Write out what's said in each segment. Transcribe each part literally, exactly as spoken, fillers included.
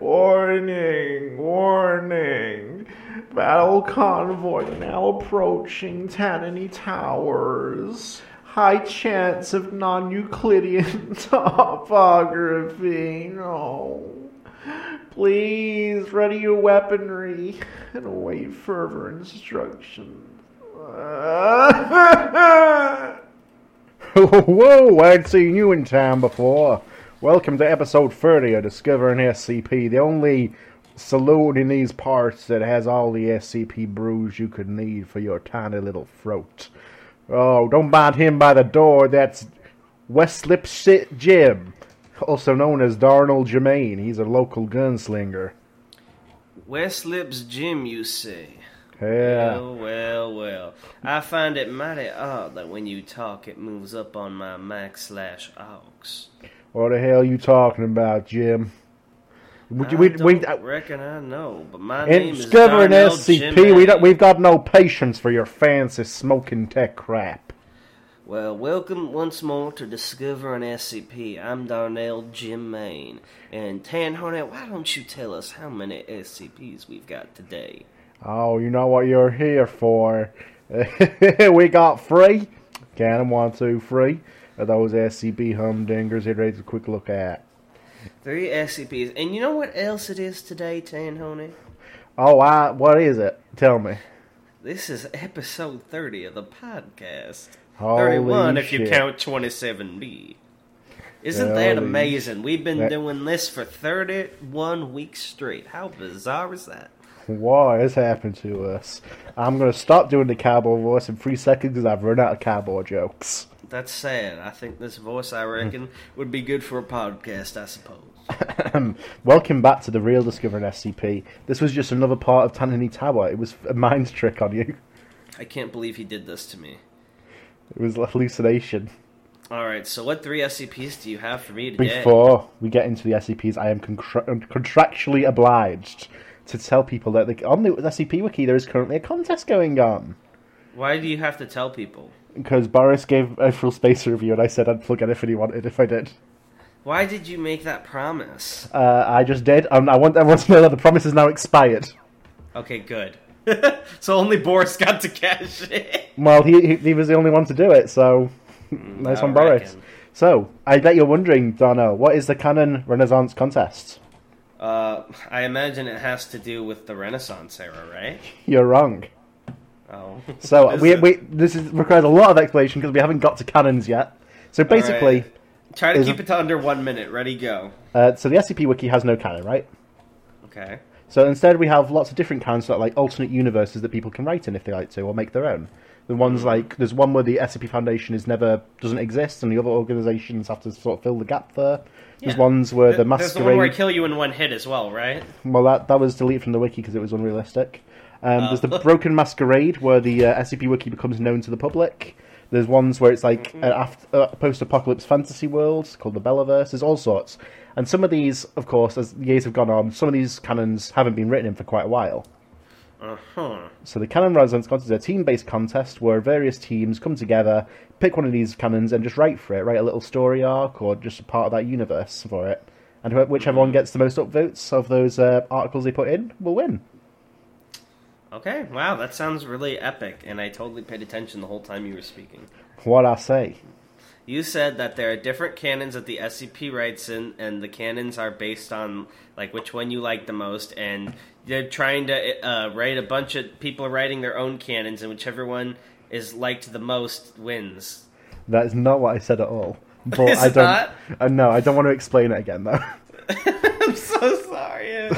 Warning, warning. Battle convoy now approaching Tanani Towers. High chance of non-Euclidean topography. No. Please, ready your weaponry and await further instructions. Whoa, I ain't seen you in town before. Welcome to episode thirty of Discovering S C P, the only saloon in these parts that has all the S C P brews you could need for your tiny little throat. Oh, don't mind him by the door, that's Westlip Sit Jim, also known as Darnell Germain. He's a local gunslinger. Westlips Jim, you say? Yeah. Well, well, well. I find it mighty odd that when you talk, it moves up on my Mac slash aux. What the hell are you talking about, Jim? We, I we, don't we, I, reckon I know, but my name is Darnell S C P, Jim. We don't, we've got no patience for your fancy smoking tech crap. Well, welcome once more to Discovering S C P. I'm Darnell Germain. And Tan Hornet, why don't you tell us how many S C Ps we've got today? Oh, you know what you're here for. We got three. Count them, one, two, three. Of those S C P humdingers, here to take a quick look at. Three S C Ps. And you know what else it is today, Tan Hornet? Oh, I, what is it? Tell me. This is episode thirty of the podcast. thirty-one if you count twenty-seven B. Isn't Holy that amazing? We've been that... doing this for thirty-one weeks straight. How bizarre is that? Wow, this happened to us. I'm going to stop doing the cowboy voice in three seconds because I've run out of cowboy jokes. That's sad. I think this voice, I reckon, would be good for a podcast, I suppose. Welcome back to The Real Discovering S C P. This was just another part of Tanani Tower. It was a mind trick on you. I can't believe he did this to me. It was a hallucination. Alright, so what three S C Ps do you have for me today? Before we get into the S C Ps, I am contra- contractually obliged to tell people that the, on the S C P Wiki there is currently a contest going on. Why do you have to tell people? Because Boris gave a full space review and I said I'd plug anything he wanted if I did. Why did you make that promise? Uh, I just did. Um, I want everyone to know that the promise is now expired. Okay, good. So only Boris got to cash it. Well, he, he he was the only one to do it, so nice I one, reckon. Boris. So, I bet you're wondering, Donna, what is the Canon Renaissance contest? Uh, I imagine it has to do with the Renaissance era, right? You're wrong. Oh. So, we it? we this is, requires a lot of explanation because we haven't got to canons yet. So basically... Right. Try to keep it to under one minute. Ready, go. Uh, so the S C P Wiki has no canon, right? Okay. So instead we have lots of different kinds of like alternate universes that people can write in if they like to, or make their own. The ones like, there's one where the S C P Foundation is never, doesn't exist, and the other organizations have to sort of fill the gap there. Yeah. There's ones where the, the masquerade... There's the one where I kill you in one hit as well, right? Well, that, that was deleted from the wiki because it was unrealistic. Um, oh. There's the Broken Masquerade, where the uh, S C P Wiki becomes known to the public. There's ones where it's like mm-hmm. an after, uh, post-apocalypse fantasy world called the Bellaverse. There's all sorts. And some of these, of course, as the years have gone on, some of these canons haven't been written in for quite a while. Uh-huh. So the Canon Renaissance Contest is a team-based contest where various teams come together, pick one of these canons and just write for it. Write a little story arc or just a part of that universe for it. And whichever one gets the most upvotes of those uh, articles they put in will win. Okay, wow, that sounds really epic, and I totally paid attention the whole time you were speaking. What'd I say? You said that there are different canons that the S C P writes in, and the canons are based on, like, which one you like the most, and they're trying to uh, write a bunch of people writing their own canons, and whichever one is liked the most wins. That is not what I said at all. But it's I don't, not? Uh, no, I don't want to explain it again, though. I'm so sorry.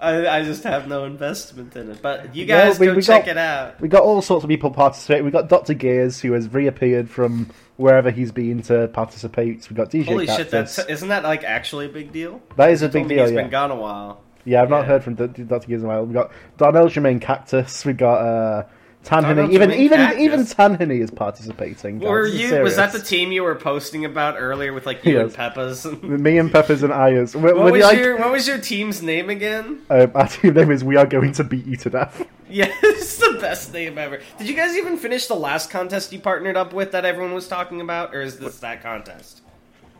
I, I just have no investment in it. But you guys well, we, go we check got, it out. We got all sorts of people participating. We got Doctor Gears, who has reappeared from wherever he's been to participate. We got D J Holy Cactus. Shit, that's, isn't that like actually a big deal? That is you a big deal, he's yeah. He's been gone a while. Yeah, I've yeah. not heard from Doctor Gears in a while. We got Darnell Germain Cactus. We got uh, Tanhony. Even even Cactus. even Tanhony is participating. Were guys. you? Was that the team you were posting about earlier with like you yes. and Peppa's? Me and Peppa's and Ayers. What, what, was your, I... what was your team's name again? Um, our team name is We Are Going to Beat You to Death. Yeah, it's the best name ever. Did you guys even finish the last contest you partnered up with that everyone was talking about, or is this what? that contest?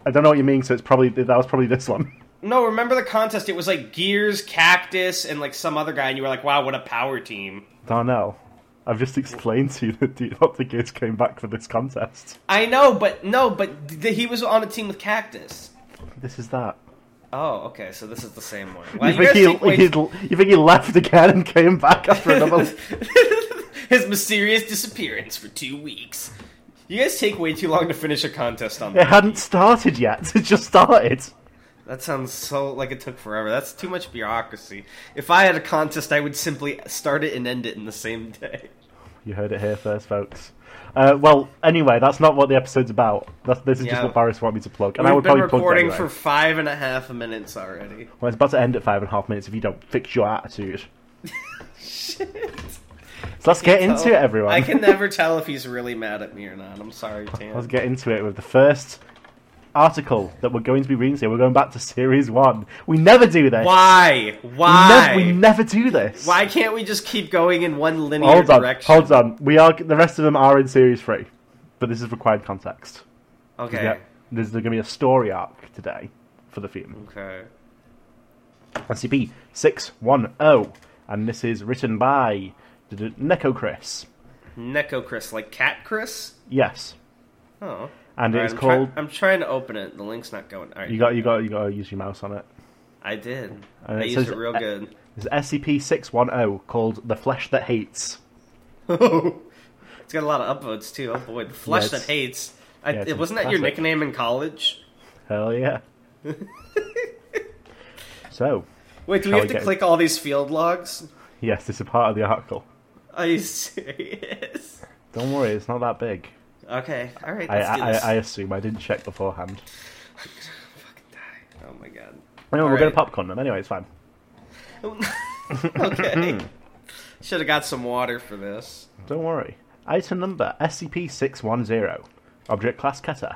I don't know what you mean, so it's probably that was probably this one. No, remember the contest? It was like Gears, Cactus, and like some other guy, and you were like, wow, what a power team. Darnell, I've just explained to you that the Optigears came back for this contest. I know, but no, but th- he was on a team with Cactus. This is that. Oh, okay, so this is the same one. Well, you, you, think he, he, you think he left again and came back after another... His mysterious disappearance for two weeks. You guys take way too long to finish a contest on that. It hadn't started yet. It just started. That sounds so like it took forever. That's too much bureaucracy. If I had a contest, I would simply start it and end it in the same day. You heard it here first, folks. Uh, well, anyway, that's not what the episode's about. That's, this is yeah. just what Barris wanted me to plug. And We've I would been probably recording plug anyway. for five and a half minutes already. Well, it's about to end at five and a half minutes if you don't fix your attitude. Shit. So let's get into tell. it, everyone. I can never tell if he's really mad at me or not. I'm sorry, Tan. Let's get into it with the first article that we're going to be reading today. We're going back to Series one. We never do this. Why? Why? We, nev- we never do this. Why can't we just keep going in one linear hold on, direction? Hold on. We are, the rest of them are in Series three, but this is required context. Okay. Yeah, there's, there's going to be a story arc today for the theme. Okay. S C P six ten, and this is written by... Neko Chris. Neko Chris, like Cat Chris? Yes. Oh. And it's right, called... Try- I'm trying to open it. The link's not going. All right. You got, you got, you got to use your mouse on it. I did. And I it used says, it real good. It's S C P six ten, called The Flesh That Hates. Oh. It's got a lot of upvotes, too. Oh, boy. The Flesh yeah, That Hates. I, yeah, it, wasn't that classic. Your nickname in college? Hell yeah. So. Wait, do we have we to click it? all these field logs? Yes, this is part of the article. Are you serious? Don't worry, it's not that big. Okay, alright, let's I, do this. I, I assume. I didn't check beforehand. I'm gonna fucking die. Oh my god. Anyway, all we're right. going to popcorn them. Anyway, it's fine. Okay. Should have got some water for this. Don't worry. Item number, S C P six ten. Object class Keter.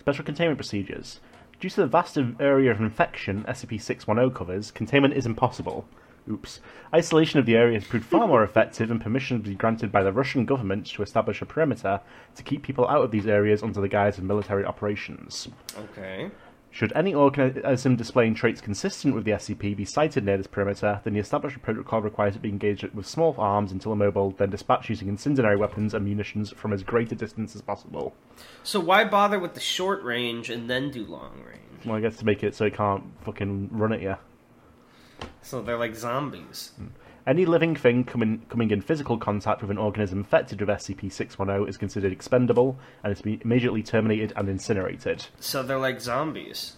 Special containment procedures. Due to the vast area of infection S C P six ten covers, containment is impossible. Oops. Isolation of the area has proved far more effective, and permission will be granted by the Russian government to establish a perimeter to keep people out of these areas under the guise of military operations. Okay. Should any organism displaying traits consistent with the S C P be sighted near this perimeter, then the establishment protocol requires it be engaged with small arms until immobile, then dispatched using incendiary weapons and munitions from as great a distance as possible. So why bother with the short range and then do long range? Well, I guess to make it so it can't fucking run at you. So they're like zombies. Any living thing coming coming in physical contact with an organism infected with S C P six ten is considered expendable and is to be immediately terminated and incinerated. So they're like zombies.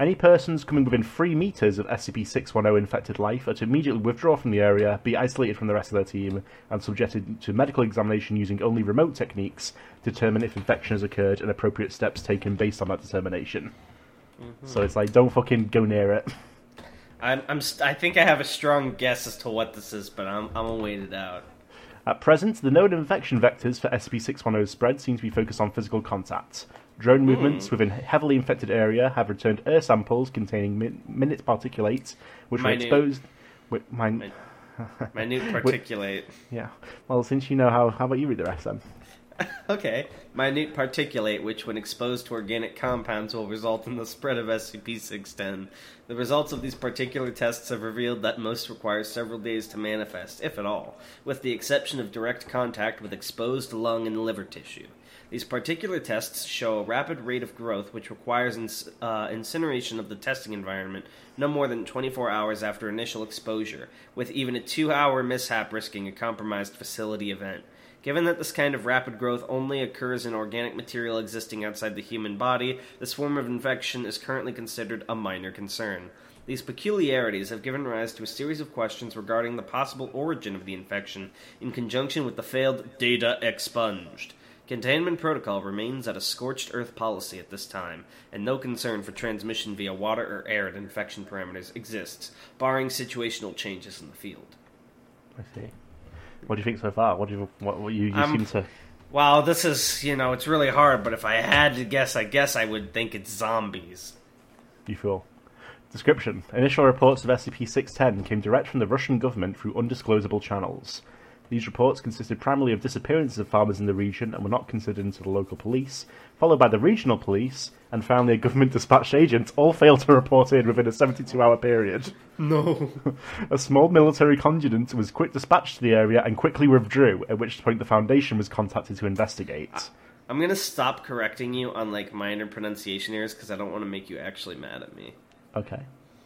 Any persons coming within three meters of S C P six ten infected life are to immediately withdraw from the area, be isolated from the rest of their team, and subjected to medical examination using only remote techniques to determine if infection has occurred and appropriate steps taken based on that determination. Mm-hmm. So it's like, don't fucking go near it. I'm, I'm, I think I have a strong guess as to what this is, but I'm I'm gonna wait it out. At present, the known infection vectors for S C P six ten spread seem to be focused on physical contact. Drone mm. movements within heavily infected area have returned air samples containing min- minute particulates, which minute. were exposed... With, min- min- minute particulate. With, yeah. Well, since you know how, how about you read the rest, then? Okay. Minute particulate, which when exposed to organic compounds will result in the spread of S C P six ten. The results of these particular tests have revealed that most require several days to manifest, if at all, with the exception of direct contact with exposed lung and liver tissue. These particular tests show a rapid rate of growth which requires ins- uh, incineration of the testing environment no more than twenty-four hours after initial exposure, with even a two-hour mishap risking a compromised facility event. Given that this kind of rapid growth only occurs in organic material existing outside the human body, this form of infection is currently considered a minor concern. These peculiarities have given rise to a series of questions regarding the possible origin of the infection in conjunction with the failed data expunged. Containment protocol remains at a scorched earth policy at this time, and no concern for transmission via water or air at infection parameters exists, barring situational changes in the field. I see. What do you think so far? What do you what, what you, you um, seem to? Well, this is you know it's really hard, but if I had to guess, I guess I would think it's zombies. You fool. Description: Initial reports of S C P six ten came direct from the Russian government through undisclosable channels. These reports consisted primarily of disappearances of farmers in the region and were not considered into the local police, followed by the regional police, and finally a government-dispatched agent, all failed to report in within a seventy-two hour period. No. A small military contingent was quick dispatched to the area and quickly withdrew, at which point the Foundation was contacted to investigate. I'm going to stop correcting you on, like, minor pronunciation errors, because I don't want to make you actually mad at me. Okay.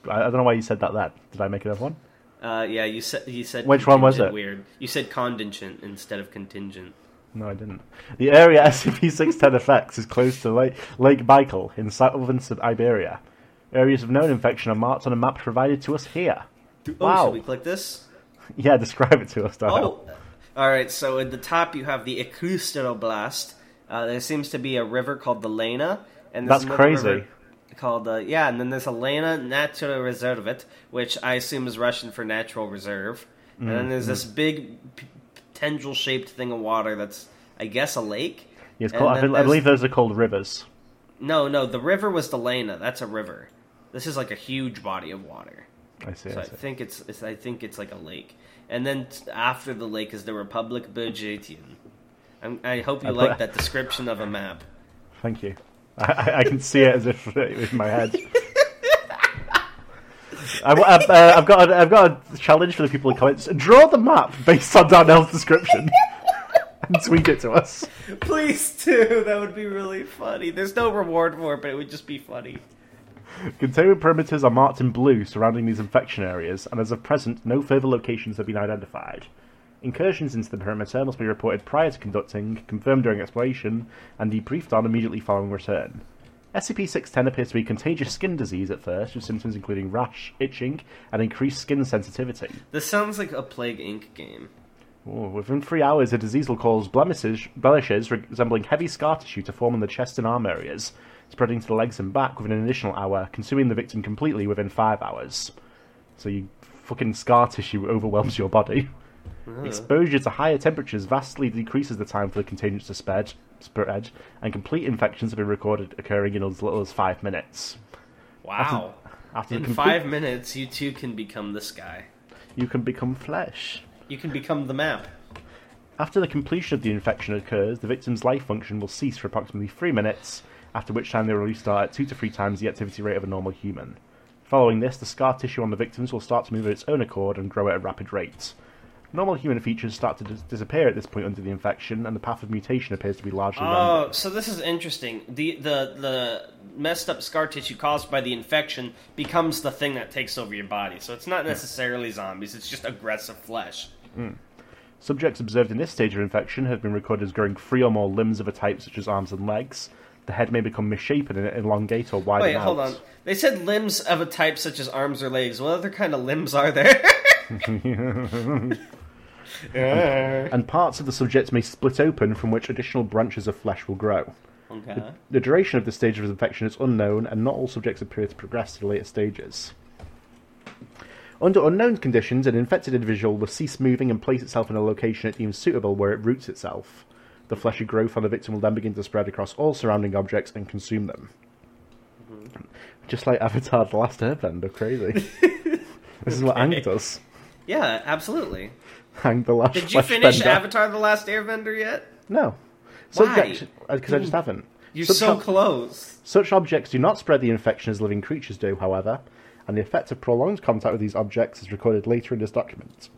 I don't know why you said that then. Did I make another one? Uh, yeah, you said you said which one was it? Weird. You said condensant instead of contingent. No, I didn't. The area S C P six ten affects is close to Lake, Lake Baikal in southern Siberia. Areas of known infection are marked on a map provided to us here. Oh, wow. Should we click this? Yeah, describe it to us, Daniel. Oh, all right. So at the top you have the Ekrusteroblast. Uh, there seems to be a river called the Lena, and that's crazy. Called, uh, yeah, and then there's Elena Natural Reserve, which I assume is Russian for natural reserve. Mm, and then there's mm. this big p- tendril-shaped thing of water that's, I guess, a lake. Yes, yeah, I, I believe those are called rivers. No, no, the river was the Lena. That's a river. This is like a huge body of water. I see. So I, see. I think it's, it's, I think it's like a lake. And then t- after the lake is the Republic Budgetian. I hope you I like put... that description of a map. Thank you. I, I can see it as if in my head. I, I've, uh, I've got a, I've got a challenge for the people in comments. Draw the map based on Darnell's description and tweet it to us. Please do. That would be really funny. There's no reward for it, but it would just be funny. Containment perimeters are marked in blue surrounding these infection areas, and as of present, no further locations have been identified. Incursions into the perimeter must be reported prior to conducting, confirmed during exploration, and debriefed on immediately following return. S C P six ten appears to be a contagious skin disease at first, with symptoms including rash, itching, and increased skin sensitivity. This sounds like a Plague Incorporated game. Ooh, within three hours, the disease will cause blemishes, blemishes resembling heavy scar tissue to form on the chest and arm areas, spreading to the legs and back within an additional hour, consuming the victim completely within five hours. So you fucking scar tissue overwhelms your body. Uh-huh. Exposure to higher temperatures vastly decreases the time for the contagion to spread, spread, and complete infections have been recorded occurring in as little as five minutes. Wow. After, after in complete, five minutes, you too can become this guy. You can become flesh. You can become the map. After the completion of the infection occurs, the victim's life function will cease for approximately three minutes, after which time they will restart at two to three times the activity rate of a normal human. Following this, the scar tissue on the victims will start to move of its own accord and grow at a rapid rate. Normal human features start to dis- disappear at this point under the infection, and the path of mutation appears to be largely oh, random. Oh, so this is interesting. The, the the messed up scar tissue caused by the infection becomes the thing that takes over your body. So it's not necessarily yeah. zombies, it's just aggressive flesh. Mm. Subjects observed in this stage of infection have been recorded as growing three or more limbs of a type, such as arms and legs. The head may become misshapen and elongate or widen out. Wait, hold on. They said limbs of a type, such as arms or legs. What other kind of limbs are there? Yeah. And parts of the subject may split open, from which additional branches of flesh will grow. Okay. The, the duration of this stage of infection is unknown, and not all subjects appear to progress to the later stages. Under unknown conditions, an infected individual will cease moving and place itself in a location it deems suitable where it roots itself. The fleshy growth on the victim will then begin to spread across all surrounding objects and consume them. Mm-hmm. Just like Avatar The Last Airbender, crazy. This is what Aang does. Yeah, absolutely. Hang the last Did you finish bender. Avatar The Last Airbender yet? No. Subject, Why? Because I just haven't. You're such so ob- close. Such objects do not spread the infection as living creatures do, however, and the effect of prolonged contact with these objects is recorded later in this document.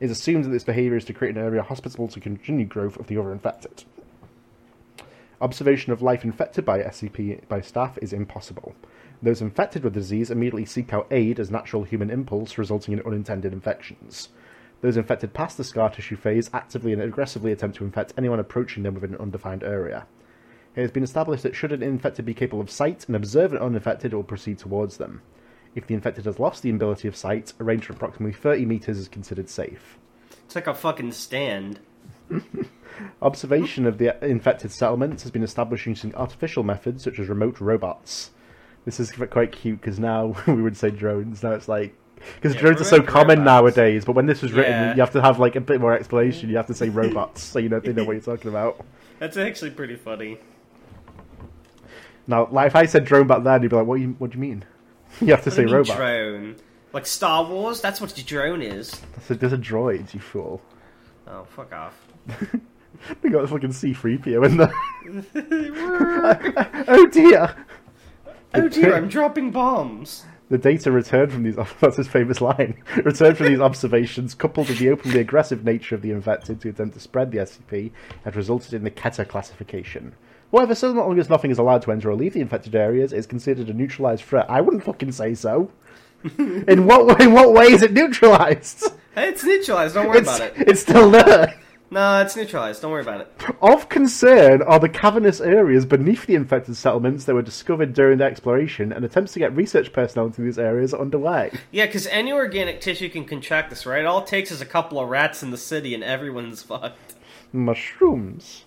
It is assumed that this behaviour is to create an area hospitable to continued growth of the other infected. Observation of life infected by S C P by staff is impossible. Those infected with the disease immediately seek out aid as natural human impulse, resulting in unintended infections. Those infected past the scar tissue phase actively and aggressively attempt to infect anyone approaching them within an undefined area. It has been established that should an infected be capable of sight and observe an uninfected, it will proceed towards them. If the infected has lost the ability of sight, a range of approximately thirty meters is considered safe. It's like a fucking stand. Observation of the infected settlements has been established using artificial methods such as remote robots. This is quite cute because now we would say drones, now it's like... Because yeah, drones are so common robots. Nowadays, but when this was written, yeah. you have to have like a bit more explanation. You have to say robots, so you know they know what you're talking about. That's actually pretty funny. Now, like if I said drone back then, you'd be like, "What do you? What do you mean? You have to what say do you robot." Mean drone, like Star Wars. That's what the drone is. That's a, that's a droid, you fool. Oh, fuck off. They got fucking C three P O in there. Oh dear! Oh dear, I'm dropping bombs! The data returned from these... That's his famous line. Returned from these observations, coupled with the openly aggressive nature of the infected to attempt to spread the S C P, had resulted in the Keter classification. However, so long as nothing is allowed to enter or leave the infected areas, it is considered a neutralised threat. I wouldn't fucking say so. In what in what way is it neutralised? It's neutralised, don't worry it's, about it. It's still there. No, it's neutralised, don't worry about it. Of concern are the cavernous areas beneath the infected settlements that were discovered during the exploration, and attempts to get research personnel into these areas are underway. Yeah, because any organic tissue can contract this, right? All it takes is a couple of rats in the city and everyone's fucked. Mushrooms.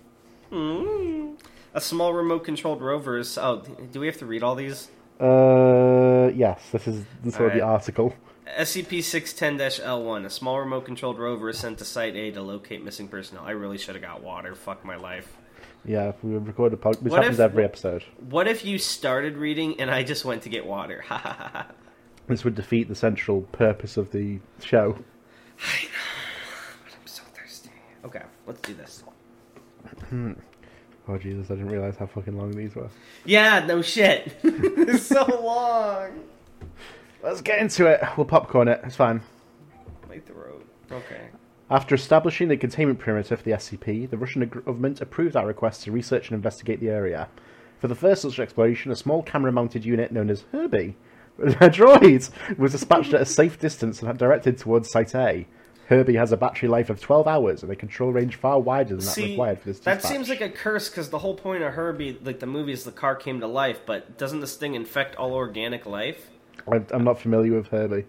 Mm. A small remote-controlled rover is... Oh, do we have to read all these? Uh, yes, this is sort of right. The article. S C P six ten L one. A small remote-controlled rover is sent to Site A to locate missing personnel. I really should have got water. Fuck my life. Yeah, we record a podcast. This what happens if, every episode. What if you started reading and I just went to get water? Ha ha ha. This would defeat the central purpose of the show. I know, but I'm so thirsty. Okay, let's do this. Oh, Jesus, I didn't realize how fucking long these were. Yeah, no shit. It's so long. Let's get into it. We'll popcorn it. It's fine. Light the road. Okay. After establishing the containment perimeter for the S C P, the Russian government approved our request to research and investigate the area. For the first such exploration, a small camera-mounted unit known as Herbie, a droid, was dispatched at a safe distance and directed towards Site A. Herbie has a battery life of twelve hours and a control range far wider than that See, required for this dispatch. That seems like a curse, because the whole point of Herbie, like the movie, is the car came to life, but doesn't this thing infect all organic life? I'm not familiar with Herbie.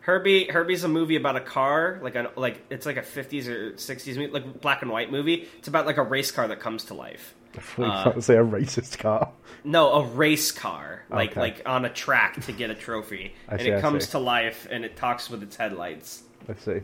Herbie Herbie's a movie about a car, like a, like it's like a fifties or sixties movie, like black and white movie. It's about like a race car that comes to life. I thought you were about to say a racist car. No, a race car, like okay. like on a track to get a trophy, and see, it comes to life and it talks with its headlights. I see.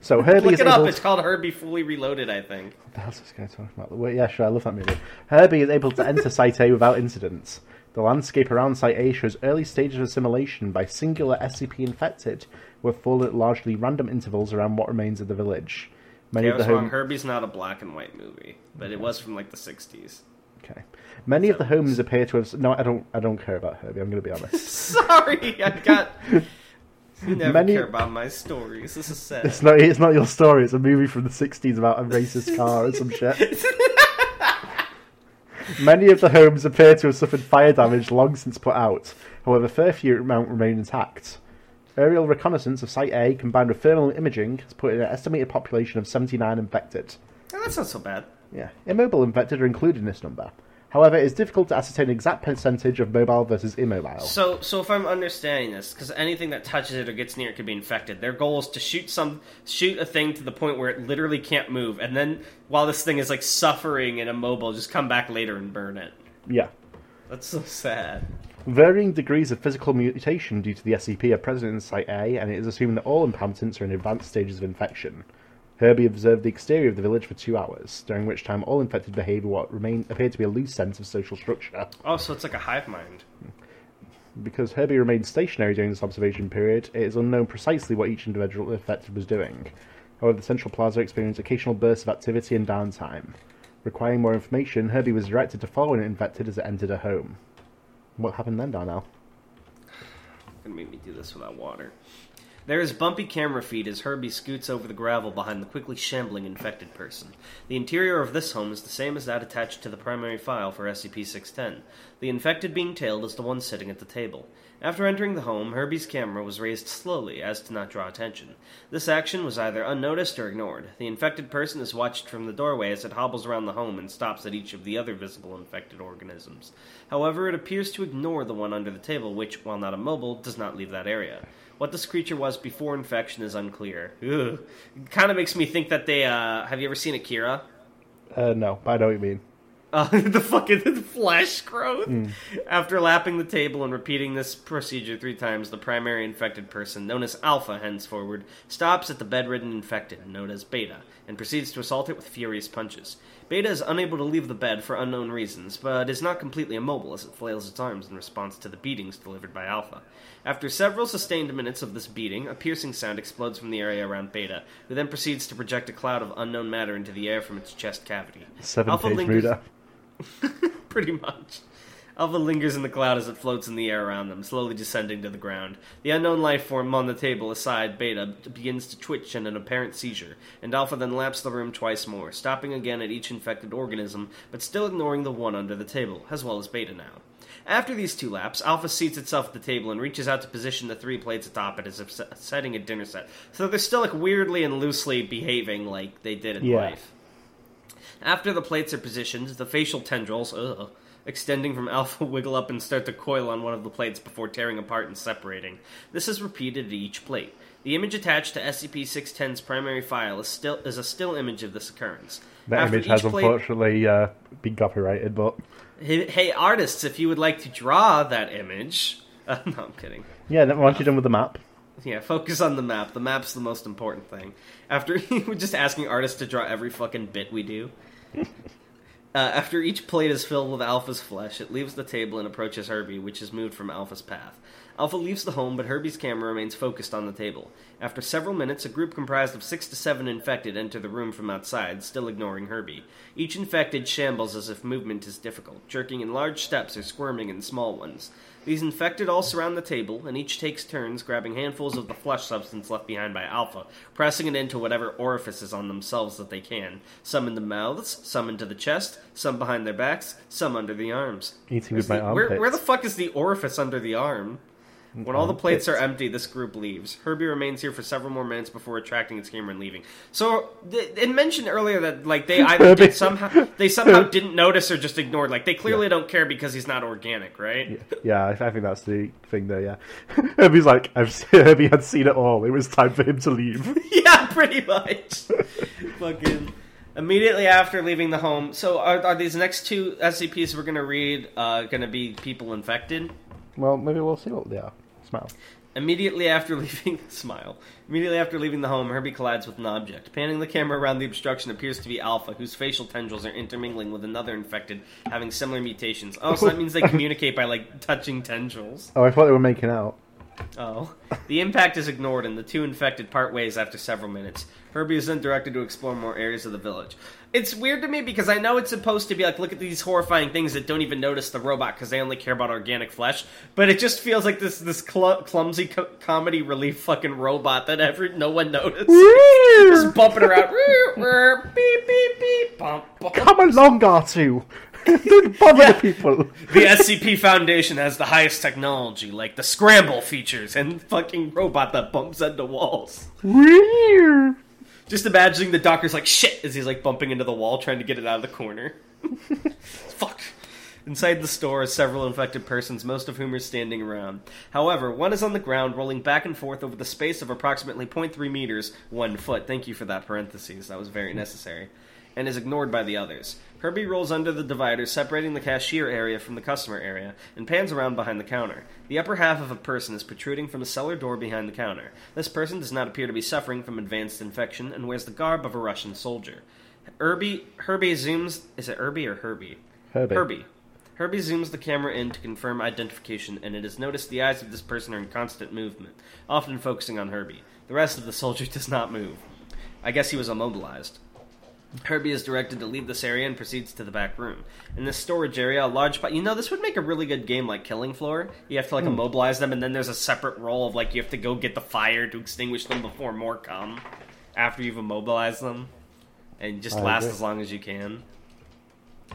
So Herbie Look is it up, able to... it's called Herbie Fully Reloaded, I think. What the hell's this guy talking about? Wait, yeah, sure, I love that movie. Herbie is able to enter Site A without incident. The landscape around Site A shows early stages of assimilation by singular S C P-infected, who have fallen at largely random intervals around what remains of the village. Many okay, of the I was home... wrong. Herbie's not a black and white movie, but okay. It was from, like, the sixties. Okay. Many so, of the homes appear to have... No, I don't I don't care about Herbie, I'm going to be honest. Sorry, I got... You never Many... care about my stories. This is sad. It's not, it's not your story. It's a movie from the sixties about a racist car or some shit. Many of the homes appear to have suffered fire damage long since put out. However, a fair few amount remain intact. Aerial reconnaissance of Site A combined with thermal imaging has put in an estimated population of seventy-nine infected. Oh, that's not so bad. Yeah. Immobile infected are included in this number. However, it is difficult to ascertain the exact percentage of mobile versus immobile. So, so if I'm understanding this, because anything that touches it or gets near it could be infected. Their goal is to shoot some, shoot a thing to the point where it literally can't move, and then while this thing is like suffering and immobile, just come back later and burn it. Yeah, that's so sad. Varying degrees of physical mutation due to the S C P are present in Site A, and it is assumed that all inhabitants are in advanced stages of infection. Herbie observed the exterior of the village for two hours, during which time all infected behaved what remained appeared to be a loose sense of social structure. Oh, so it's like a hive mind. Because Herbie remained stationary during this observation period, it is unknown precisely what each individual infected was doing. However, the central plaza experienced occasional bursts of activity and downtime. Requiring more information, Herbie was directed to follow an infected as it entered a home. What happened then, Darnell? It made me do this without water. There is bumpy camera feed as Herbie scoots over the gravel behind the quickly shambling infected person. The interior of this home is the same as that attached to the primary file for S C P six ten, the infected being tailed as the one sitting at the table. After entering the home, Herbie's camera was raised slowly as to not draw attention. This action was either unnoticed or ignored. The infected person is watched from the doorway as it hobbles around the home and stops at each of the other visible infected organisms. However, it appears to ignore the one under the table, which, while not immobile, does not leave that area. What this creature was before infection is unclear. Ugh. It kind of makes me think that they, uh... Have you ever seen Akira? Uh, no. I know what you mean. Uh, the fucking the flesh growth? Mm. After lapping the table and repeating this procedure three times, the primary infected person, known as Alpha henceforward, stops at the bedridden infected, known as Beta, and proceeds to assault it with furious punches. Beta is unable to leave the bed for unknown reasons, but is not completely immobile as it flails its arms in response to the beatings delivered by Alpha. After several sustained minutes of this beating, a piercing sound explodes from the area around Beta, who then proceeds to project a cloud of unknown matter into the air from its chest cavity. Seven-page lingers... Muda. Pretty much. Alpha lingers in the cloud as it floats in the air around them, slowly descending to the ground. The unknown life form on the table aside Beta begins to twitch in an apparent seizure, and Alpha then laps the room twice more, stopping again at each infected organism, but still ignoring the one under the table, as well as Beta now. After these two laps, Alpha seats itself at the table and reaches out to position the three plates atop it as if setting a dinner set. So they're still like weirdly and loosely behaving like they did in yeah. life. After the plates are positioned, the facial tendrils... Ugh, extending from Alpha wiggle up and start to coil on one of the plates before tearing apart and separating. This is repeated at each plate. The image attached to S C P six ten's primary file is still is a still image of this occurrence. That After image has plate... unfortunately uh, been copyrighted, but... Hey, hey, artists, if you would like to draw that image... Uh, no, I'm kidding. Yeah, then once you're done with the map... Yeah, focus on the map. The map's the most important thing. After we're just asking artists to draw every fucking bit we do... Uh, after each plate is filled with Alpha's flesh, it leaves the table and approaches Herbie, which is moved from Alpha's path. Alpha leaves the home, but Herbie's camera remains focused on the table. After several minutes, a group comprised of six to seven infected enter the room from outside, still ignoring Herbie. Each infected shambles as if movement is difficult, jerking in large steps or squirming in small ones. These infected all surround the table, and each takes turns grabbing handfuls of the flesh substance left behind by Alpha, pressing it into whatever orifices on themselves that they can. Some into mouths, some into the chest, some behind their backs, some under the arms. Eating with my armpits. Where, where the fuck is the orifice under the arm? When all the plates are empty, this group leaves. Herbie remains here for several more minutes before attracting its camera and leaving. So, it mentioned earlier that like they either did somehow they somehow didn't notice or just ignored. Like they clearly yeah. don't care because he's not organic, right? Yeah, yeah, I think that's the thing there. Yeah, Herbie's like, I've seen, Herbie had seen it all. It was time for him to leave. Yeah, pretty much. Fucking. Immediately after leaving the home, so are, are these next two S C Ps we're gonna read uh, gonna be people infected? Well, maybe we'll see what they are. Smile. Immediately after leaving smile. Immediately after leaving the home, Herbie collides with an object. Panning the camera around the obstruction appears to be Alpha, whose facial tendrils are intermingling with another infected having similar mutations. Oh, so that means they communicate by like touching tendrils. Oh, I thought they were making out. Oh. The impact is ignored and the two infected part ways after several minutes. Herbie is then directed to explore more areas of the village. It's weird to me because I know it's supposed to be like, look at these horrifying things that don't even notice the robot because they only care about organic flesh, but it just feels like this this cl- clumsy co- comedy relief fucking robot that ever no one noticed. Just bumping around. Beep, beep, beep. Bump, bump. Come along, R two. Don't bother yeah. the people. The S C P Foundation has the highest technology, like the scramble features and fucking robot that bumps into walls. Just imagining the doctor's like shit as he's like bumping into the wall trying to get it out of the corner. Fuck. Inside the store are several infected persons, most of whom are standing around. However, one is on the ground, rolling back and forth over the space of approximately zero point three meters, one foot. Thank you for that parentheses. That was very necessary. And is ignored by the others. Herbie rolls under the divider, separating the cashier area from the customer area, and pans around behind the counter. The upper half of a person is protruding from a cellar door behind the counter. This person does not appear to be suffering from advanced infection, and wears the garb of a Russian soldier. Herbie, Herbie zooms... Is it Herbie or Herbie? Herbie. Herbie. Herbie zooms the camera in to confirm identification, and it is noticed the eyes of this person are in constant movement, often focusing on Herbie. The rest of the soldier does not move. I guess he was immobilized. Herbie is directed to leave this area and proceeds to the back room. In this storage area, a large... Po- you know, this would make a really good game like Killing Floor. You have to, like, mm. immobilize them, and then there's a separate role of, like, you have to go get the fire to extinguish them before more come. After you've immobilized them. And just I last agree. as long as you can.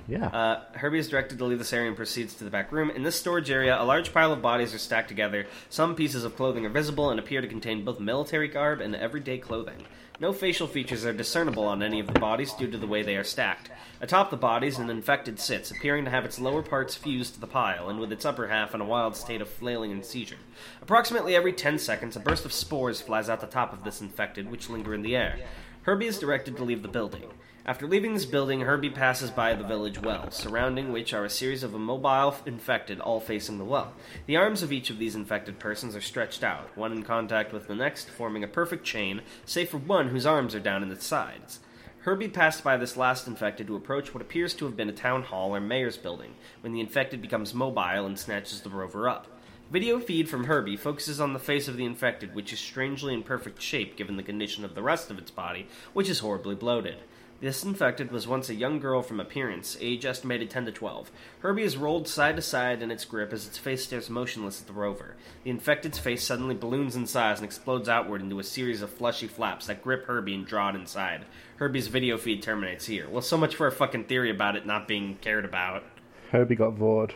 Yeah. Uh, Herbie is directed to leave this area and proceeds to the back room. In this storage area, a large pile of bodies are stacked together. Some pieces of clothing are visible and appear to contain both military garb and everyday clothing. No facial features are discernible on any of the bodies due to the way they are stacked. Atop the bodies, an infected sits, appearing to have its lower parts fused to the pile, and with its upper half in a wild state of flailing and seizure. Approximately every ten seconds, a burst of spores flies out the top of this infected, which linger in the air. Herbie is directed to leave the building. After leaving this building, Herbie passes by the village well, surrounding which are a series of immobile infected, all facing the well. The arms of each of these infected persons are stretched out, one in contact with the next, forming a perfect chain, save for one whose arms are down in its sides. Herbie passed by this last infected to approach what appears to have been a town hall or mayor's building, when the infected becomes mobile and snatches the rover up. Video feed from Herbie focuses on the face of the infected, which is strangely in perfect shape given the condition of the rest of its body, which is horribly bloated. This infected was once a young girl from appearance, age estimated ten to twelve. Herbie is rolled side to side in its grip as its face stares motionless at the rover. The infected's face suddenly balloons in size and explodes outward into a series of fleshy flaps that grip Herbie and draw it inside. Herbie's video feed terminates here. Well, so much for a fucking theory about it not being cared about. Herbie got bored.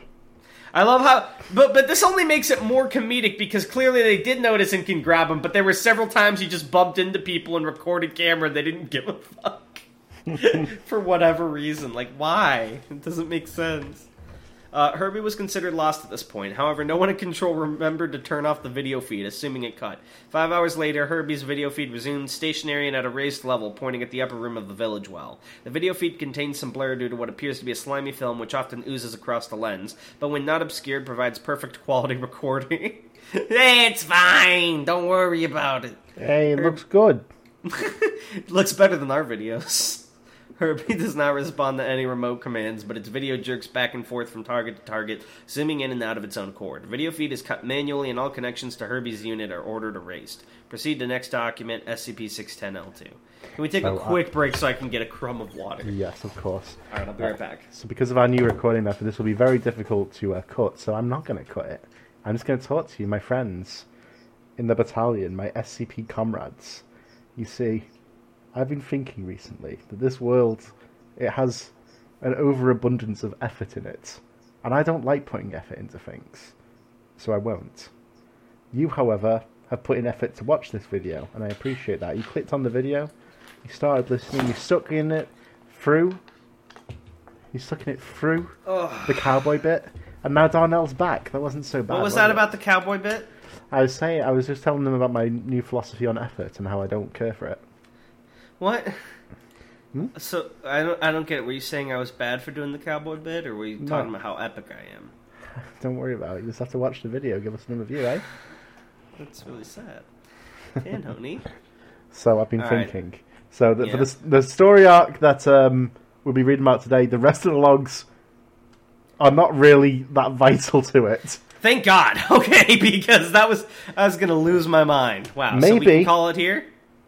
I love how... But but this only makes it more comedic, because clearly they did notice and can grab him, but there were several times he just bumped into people and recorded camera and they didn't give a fuck. For whatever reason. Like, why? It doesn't make sense. Uh, Herbie was considered lost at this point. However, no one in control remembered to turn off the video feed, assuming it cut. Five hours later, Herbie's video feed resumed, stationary and at a raised level, pointing at the upper rim of the village well. The video feed contains some blur due to what appears to be a slimy film which often oozes across the lens, but when not obscured, provides perfect quality recording. It's fine! Don't worry about it. Hey, it Her- looks good. It looks better than our videos. Herbie does not respond to any remote commands, but its video jerks back and forth from target to target, zooming in and out of its own accord. Video feed is cut manually, and all connections to Herbie's unit are ordered erased. Proceed to next document, S C P six ten L two. Can we take oh, a quick I... break so I can get a crumb of water? Yes, of course. All right, I'll be right back. So because of our new recording method, this will be very difficult to uh, cut, so I'm not going to cut it. I'm just going to talk to you, my friends, in the battalion, my S C P comrades. You see... I've been thinking recently that this world, it has an overabundance of effort in it. And I don't like putting effort into things. So I won't. You, however, have put in effort to watch this video. And I appreciate that. You clicked on the video. You started listening. You stuck in it through. You stuck in it through Ugh. the cowboy bit. And now Darnell's back. That wasn't so bad. What was that about the cowboy bit? I was saying, I was just telling them about my new philosophy on effort and how I don't care for it. What? Hmm? So I don't I don't get it. Were you saying I was bad for doing the cowboy bit, or were you talking no. about how epic I am? Don't worry about it. You just have to watch the video. Give us an review, eh? That's really sad. And honey. So I've been All thinking. Right. So the, yeah. for the the story arc that um, we'll be reading about today, the rest of the logs are not really that vital to it. Thank God. Okay, because that was I was going to lose my mind. Wow. Maybe. So we can call it here.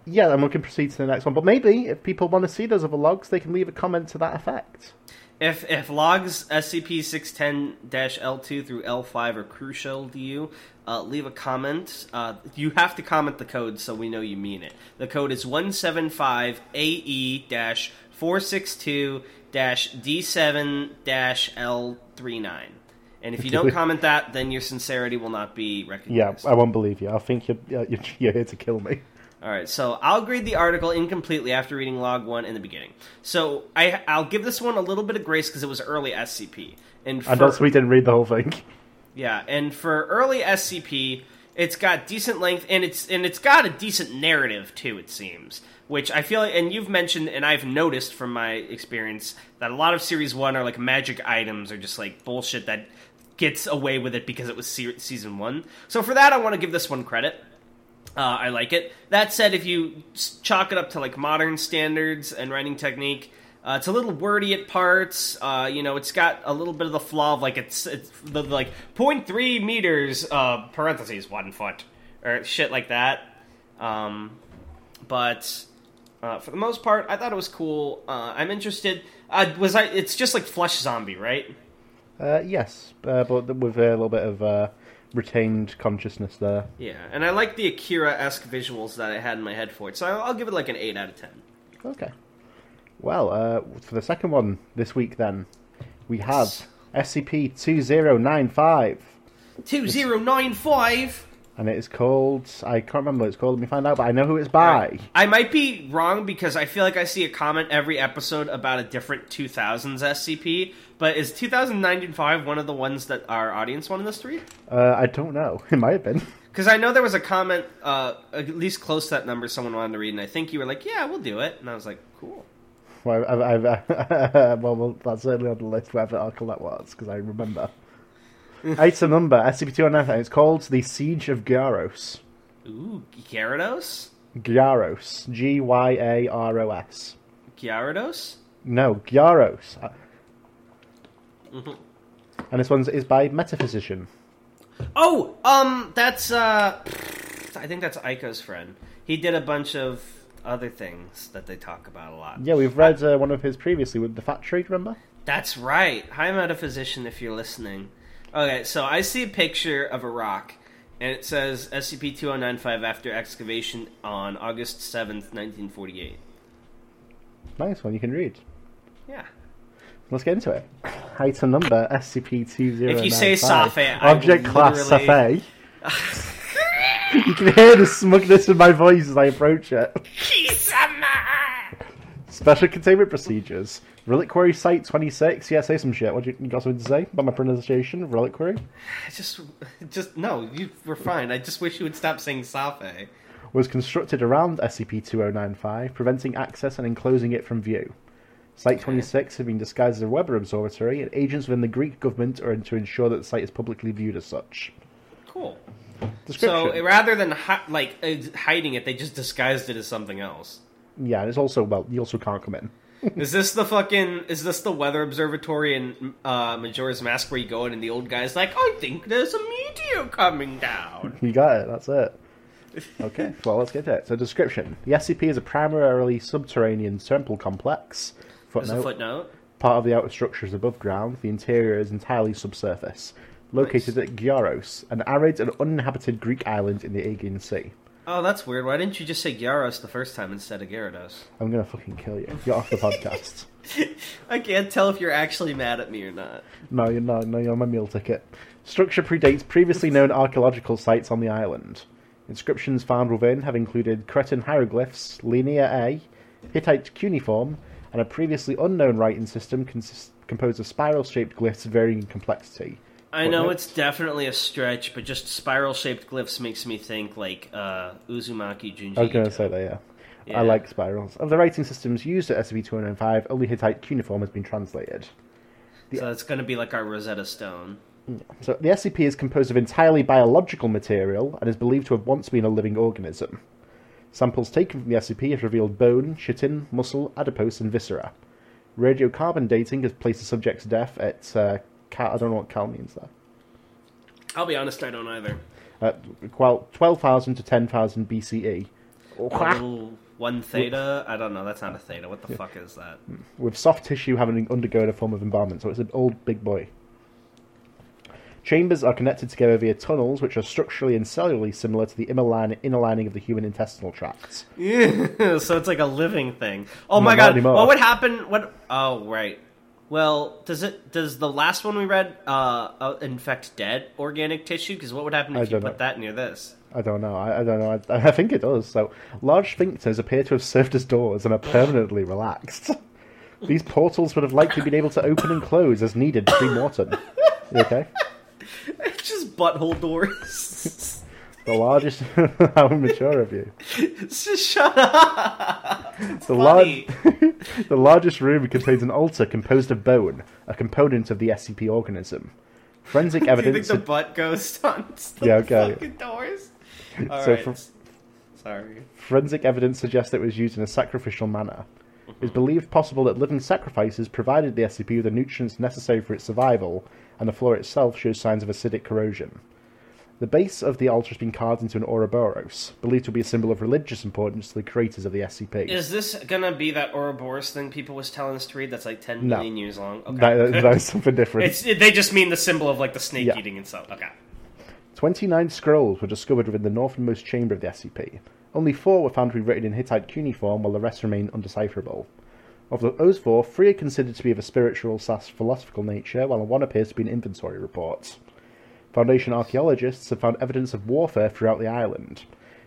Yeah, and we can proceed to the next one. But maybe, if people want to see those other logs, they can leave a comment to that effect. If if logs S C P six ten L two through L five are crucial to you, uh, leave a comment. Uh, you have to comment the code so we know you mean it. The code is one seven five A E four six two D seven L three nine. And if you don't comment that, then your sincerity will not be recognized. Yeah, I won't believe you. I think you're, you're, you're here to kill me. Alright, so I'll grade the article incompletely after reading Log one in the beginning. So I, I'll give this one a little bit of grace because it was early S C P. And, for, and also we didn't read the whole thing. Yeah, and for early S C P, it's got decent length, and it's and it's got a decent narrative too, it seems. Which I feel like, and you've mentioned, and I've noticed from my experience, that a lot of Series one are like magic items or just like bullshit that gets away with it because it was se- Season one. So for that, I want to give this one credit. Uh, I like it. That said, if you chalk it up to, like, modern standards and writing technique, uh, it's a little wordy at parts. Uh, you know, it's got a little bit of the flaw of, like, it's, it's the, like, zero point three meters, uh, parentheses, one foot, or shit like that. Um, but, uh, for the most part, I thought it was cool. Uh, I'm interested. Uh, was I, it's just, like, Flesh Zombie, right? Uh, yes, uh, but with a little bit of, uh... retained consciousness there. Yeah, and I like the Akira-esque visuals that I had in my head for it, so I'll give it like an eight out of ten. Okay. Well, uh, for the second one this week then, we have S C P twenty ninety-five. twenty ninety-five? And it is called... I can't remember what it's called, let me find out, but I know who it's by. Right. I might be wrong because I feel like I see a comment every episode about a different two thousands S C P, but is two thousand ninety-five one of the ones that our audience wanted us to read? Uh, I don't know. It might have been. Because I know there was a comment, uh, at least close to that number, someone wanted to read, and I think you were like, yeah, we'll do it. And I was like, cool. Well, I've, I've, uh, well, well that's certainly on the list whatever article that was, because I remember... Item number, S C P twenty-one ninety-five, it's called The Siege of Gyaros. Ooh, Gyarados? Gyaros. G Y A R O S. Gyaros? No, Gyaros. Mm-hmm. And this one is by Metaphysician. Oh, um, that's, uh, I think that's Aika's friend. He did a bunch of other things that they talk about a lot. Yeah, we've read uh, one of his previously with the factory, remember? That's right. Hi, Metaphysician, if you're listening. Okay, so I see a picture of a rock, and it says S C P twenty ninety-five after excavation on August seventh, nineteen forty-eight. Nice one, you can read. Yeah. Let's get into it. Item number S C P two zero nine five. If you say Safe, object class literally... Safe. You can hear the smugness in my voice as I approach it. Special containment procedures. Reliquary Site twenty-six. Yeah, say some shit. What you, you got something to say about my pronunciation of reliquary? I just, just no. You were fine. I just wish you would stop saying Safe. Was constructed around S C P twenty ninety-five, preventing access and enclosing it from view. Site twenty-six have been disguised as a Weber observatory, and agents within the Greek government are to ensure that the site is publicly viewed as such. Cool. Description. So rather than hi- like uh, hiding it, they just disguised it as something else. Yeah, and it's also, well, you also can't come in. Is this the fucking, is this the weather observatory in uh, Majora's Mask where you go in and the old guy's like, I think there's a meteor coming down. You got it, that's it. Okay, well, let's get to it. So description. The S C P is a primarily subterranean temple complex. Footnote. There's a footnote. Part of the outer structure is above ground. The interior is entirely subsurface. Located nice. At Gyaros, an arid and uninhabited Greek island in the Aegean Sea. Oh, that's weird. Why didn't you just say Gyaros the first time instead of Gyarados? I'm going to fucking kill you. You're off the podcast. I can't tell if you're actually mad at me or not. No, you're not. No, you're on my meal ticket. Structure predates previously known archaeological sites on the island. Inscriptions found within have included Cretan hieroglyphs, Lena A, Hittite cuneiform, and a previously unknown writing system consist- composed of spiral-shaped glyphs varying in complexity. I know it's definitely a stretch, but just spiral-shaped glyphs makes me think, like, uh, Uzumaki Junji. I was going to say that, yeah. yeah. I like spirals. Of the writing systems used at S C P twenty ninety-five, only Hittite cuneiform has been translated. The... So it's going to be like our Rosetta Stone. So the S C P is composed of entirely biological material and is believed to have once been a living organism. Samples taken from the S C P have revealed bone, chitin, muscle, adipose, and viscera. Radiocarbon dating has placed the subject's death at... Uh, Cal, I don't know what Cal means there. I'll be honest, I don't either. Uh, well, twelve thousand to ten thousand B C E. Oh, one theta? I don't know, that's not a theta. What the yeah. fuck is that? With soft tissue having undergone a form of embalmment, so it's an old big boy. Chambers are connected together via tunnels, which are structurally and cellularly similar to the inner lining, inner lining of the human intestinal tract. Yeah, so it's like a living thing. Oh no, my god, anymore. What would happen? What? Oh, right. Well, does it? Does the last one we read uh, infect dead organic tissue? Because what would happen if you know. put that near this? I don't know. I, I don't know. I, I think it does. So, large sphincters appear to have served as doors and are permanently relaxed. These portals would have likely been able to open and close as needed pre-mortem. Okay. It's just butthole doors. The largest... How immature of you. Just shut up! It's the, lar- the largest room contains an altar composed of bone, a component of the S C P organism. Forensic evidence... Do you think the butt goes on the yeah, okay. fucking doors? All so right. For- Sorry. Forensic evidence suggests that it was used in a sacrificial manner. Mm-hmm. It is believed possible that living sacrifices provided the S C P with the nutrients necessary for its survival, and the floor itself shows signs of acidic corrosion. The base of the altar has been carved into an Ouroboros, believed to be a symbol of religious importance to the creators of the S C P. Is this going to be that Ouroboros thing people was telling us to read that's like ten no. million years long? Okay. That, that, that is something different. It's, they just mean the symbol of like the snake yeah. eating itself. Okay. twenty-nine scrolls were discovered within the northernmost chamber of the S C P. Only four were found to be written in Hittite cuneiform, while the rest remain undecipherable. Of those four, three are considered to be of a spiritual, philosophical nature, while one appears to be an inventory report. Foundation archaeologists have found evidence of warfare throughout the island.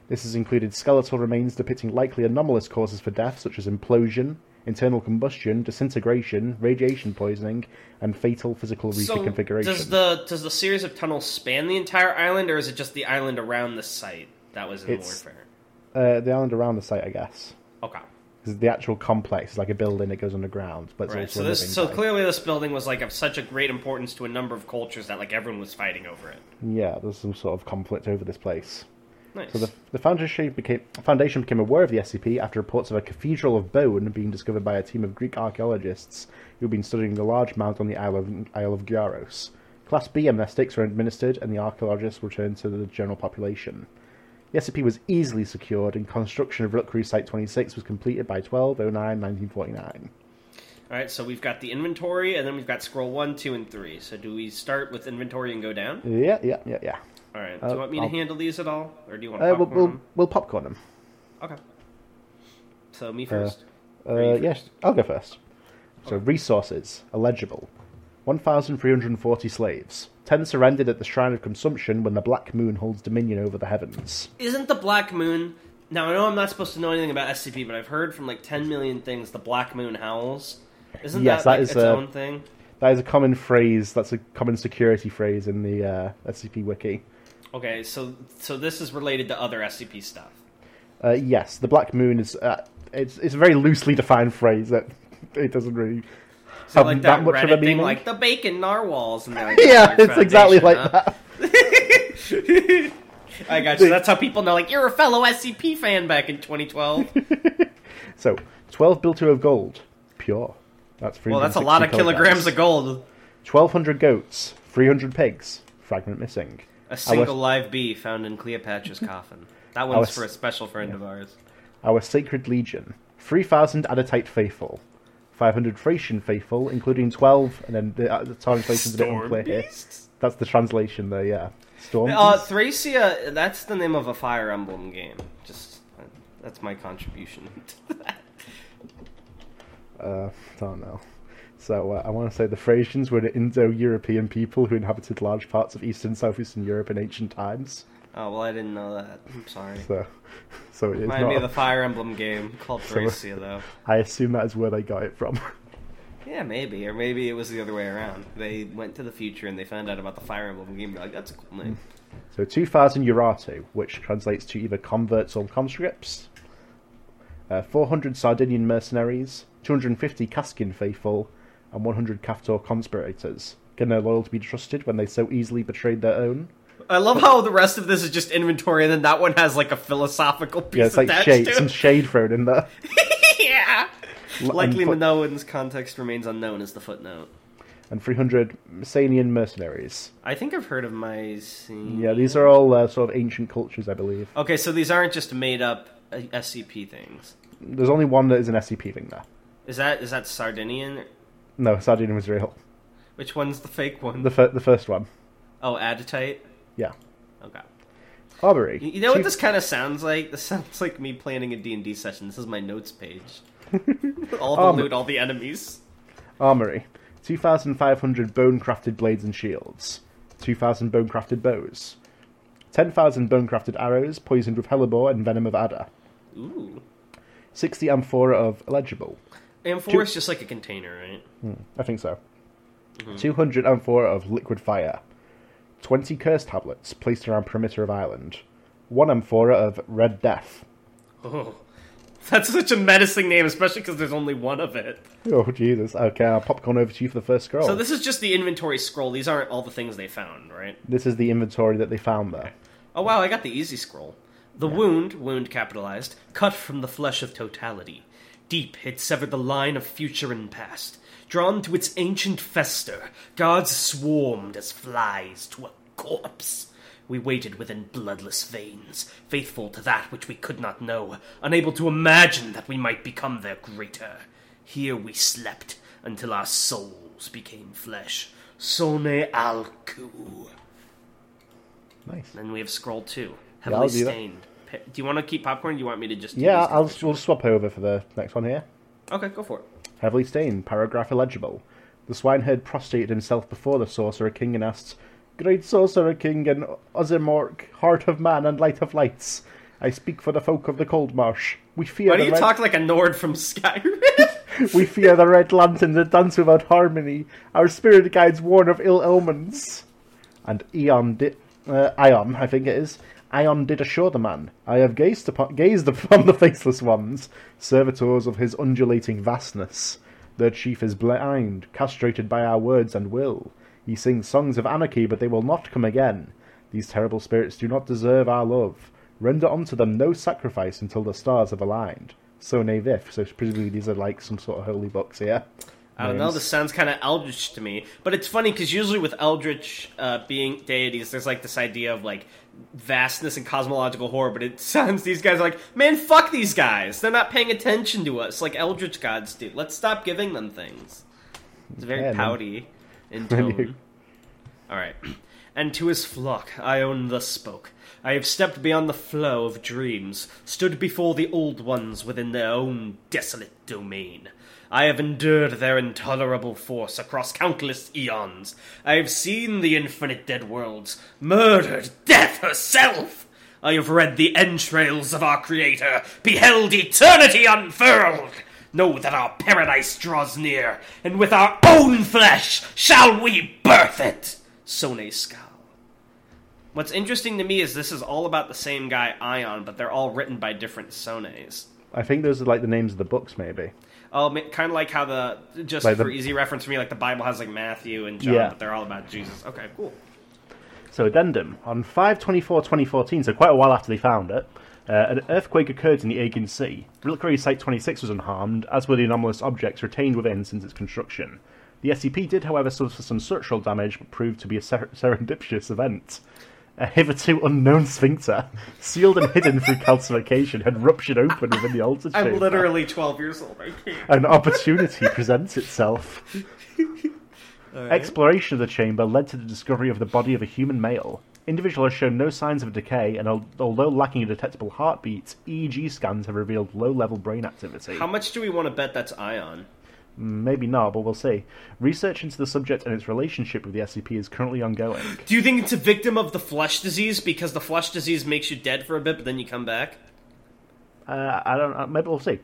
This has included skeletal remains depicting likely anomalous causes for death, such as implosion, internal combustion, disintegration, radiation poisoning, and fatal physical reconfiguration. So does the does the series of tunnels span the entire island, or is it just the island around the site that was in it's, warfare? Uh, the island around the site, I guess. Okay. Because the actual complex is like a building that goes underground. But it's right. also so, this, so clearly this building was like of such a great importance to a number of cultures that like everyone was fighting over it. Yeah, there's some sort of conflict over this place. Nice. So the, the foundation became, foundation became aware of the S C P after reports of a cathedral of bone being discovered by a team of Greek archaeologists who had been studying the large mound on the Isle of, Isle of Gyaros. Class B amnestics were administered and the archaeologists returned to the general population. The S C P was easily secured and construction of Reliquary Site twenty-six was completed by twelve oh nine nineteen forty-nine. Alright, so we've got the inventory, and then we've got scroll one, two, and three. So do we start with inventory and go down? Yeah, yeah, yeah, yeah. Alright, do you uh, want me I'll... to handle these at all? Or do you want to uh, popcorn we'll, we'll, them? We'll popcorn them. Okay. So me first? Uh, uh, first? Yes, I'll go first. Okay. So resources, illegible. one thousand three hundred forty slaves. ten surrendered at the Shrine of Consumption when the Black Moon holds dominion over the heavens. Isn't the Black Moon... Now, I know I'm not supposed to know anything about S C P, but I've heard from like ten million things the Black Moon howls... Isn't yes, that, that like, is its a, own thing? That is a common phrase. That's a common security phrase in the uh, S C P wiki. Okay, so so this is related to other S C P stuff. Uh, yes, the Black Moon is uh, it's it's a very loosely defined phrase that it doesn't really so have like that, that much Reddit of a meaning. Thing, like the bacon narwhals and like, yeah, it's exactly like huh? that. I got you. That's how people know. Like you're a fellow S C P fan back in twenty twelve. So twelve biltong of gold, pure. That's well, that's a lot of kilograms of gold. twelve hundred goats, three hundred pigs, fragment missing. A single Our... live bee found in Cleopatra's coffin. That one's Our... for a special friend yeah. of ours. Our Sacred Legion, three thousand Adatite faithful, five hundred Thracian faithful, including twelve, and then the, uh, the translation's a bit unclear here. That's the translation there, yeah. Storm uh, Thracia, that's the name of a Fire Emblem game. Just that's my contribution to that. Uh, I don't know. So uh, I want to say the Thracians were an Indo-European people who inhabited large parts of Eastern and Southeastern Europe in ancient times. Oh, well, I didn't know that. I'm sorry. So, so it reminded me of the Fire Emblem game called Thracia, so, though. I assume that is where they got it from. Yeah, maybe. Or maybe it was the other way around. They went to the future and they found out about the Fire Emblem game and they're like, that's a cool name. So two thousand Urartu, which translates to either converts or conscripts. Uh, four hundred Sardinian mercenaries, two hundred fifty Caskin faithful, and one hundred Kaftor conspirators. Can their loyalty be trusted when they so easily betrayed their own? I love how the rest of this is just inventory, and then that one has like a philosophical piece yeah, it's attached like shade, to it. Some shade thrown in there. Yeah. L- Likely foot- Minoan's context remains unknown as the footnote. And three hundred Mycenaean mercenaries. I think I've heard of Mycenaean. Yeah, these are all uh, sort of ancient cultures, I believe. Okay, so these aren't just made-up uh, S C P things. There's only one that is an S C P thing there. Is that is that Sardinian? No, Sardinian was real. Which one's the fake one? The f- the first one. Oh, Adatite? Yeah. Okay. Arbory. You, you know Two... what this kind of sounds like? This sounds like me planning a D and D session. This is my notes page. All the Arm- loot, all the enemies. Armory. two thousand five hundred bone-crafted blades and shields. two thousand bone-crafted bows. ten thousand bone-crafted arrows poisoned with hellebore and venom of adder. Ooh. sixty amphora of illegible. Amphora Two- is just like a container, right? Hmm, I think so. Mm-hmm. two hundred amphora of liquid fire. twenty curse tablets placed around perimeter of island. one amphora of red death. Oh, that's such a menacing name, especially because there's only one of it. Oh, Jesus. Okay, I'll popcorn over to you for the first scroll. So this is just the inventory scroll. These aren't all the things they found, right? This is the inventory that they found there. Okay. Oh, wow, I got the easy scroll. The yeah. wound, wound capitalized, cut from the flesh of totality. Deep, it severed the line of future and past. Drawn to its ancient fester, guards swarmed as flies to a corpse. We waited within bloodless veins, faithful to that which we could not know, unable to imagine that we might become their greater. Here we slept until our souls became flesh. Sone alku. Nice. Then we have scroll two, heavily yeah, stained. Do you want to keep popcorn or do you want me to just... Do yeah, I'll we'll swap over for the next one here. Okay, go for it. Heavily stained, paragraph illegible. The swineherd prostrated himself before the Sorcerer King and asked, Great Sorcerer King and Ozymork, Heart of Man and Light of Lights, I speak for the folk of the Cold Marsh. We fear Why do you red... talk like a Nord from Skyrim? We fear the red lanterns that dance without harmony. Our spirit guides warn of ill omens. And Eon did... Uh, Ion, I think it is... Ion did assure the man, I have gazed upon, gazed upon the faceless ones, servitors of his undulating vastness. Their chief is blind, castrated by our words and will. He sings songs of anarchy, but they will not come again. These terrible spirits do not deserve our love. Render unto them no sacrifice until the stars have aligned. So Navif, so presumably these are like some sort of holy books here. I don't know, this sounds kind of eldritch to me. But it's funny, because usually with eldritch uh, being deities, there's like this idea of like vastness and cosmological horror, but it sounds these guys are like, man, fuck these guys. They're not paying attention to us like eldritch gods do. Let's stop giving them things. It's very yeah, pouty in tone. All right. And to his flock Ion thus spoke. I have stepped beyond the flow of dreams, stood before the old ones within their own desolate domain. I have endured their intolerable force across countless eons. I have seen the infinite dead worlds, murdered death herself. I have read the entrails of our Creator, beheld eternity unfurled. Know that our paradise draws near, and with our own flesh shall we birth it. Sone scowl. What's interesting to me is this is all about the same guy, Ion, but they're all written by different Sones. I think those are like the names of the books, maybe. Oh, kind of like how the, just like for the, easy reference for me, like the Bible has like Matthew and John, yeah. But they're all about Jesus. Okay, cool. So addendum. On five twenty-four twenty fourteen, so quite a while after they found it, uh, an earthquake occurred in the Aegean Sea. Reliquary Site twenty-six was unharmed, as were the anomalous objects retained within since its construction. The S C P did, however, suffer some structural damage, but proved to be a ser- serendipitous event. A hitherto unknown sphincter, sealed and hidden through calcification, had ruptured open within the altar chamber. I'm literally twelve years old. I can't. An opportunity presents itself. Right. Exploration of the chamber led to the discovery of the body of a human male. Individual has shown no signs of decay, and although lacking a detectable heartbeat, E E G scans have revealed low-level brain activity. How much do we want to bet that's Ion? Maybe not, but we'll see. Research into the subject and its relationship with the S C P is currently ongoing. Do you think it's a victim of the flesh disease? Because the flesh disease makes you dead for a bit, but then you come back? Uh, I don't know. Maybe we'll see.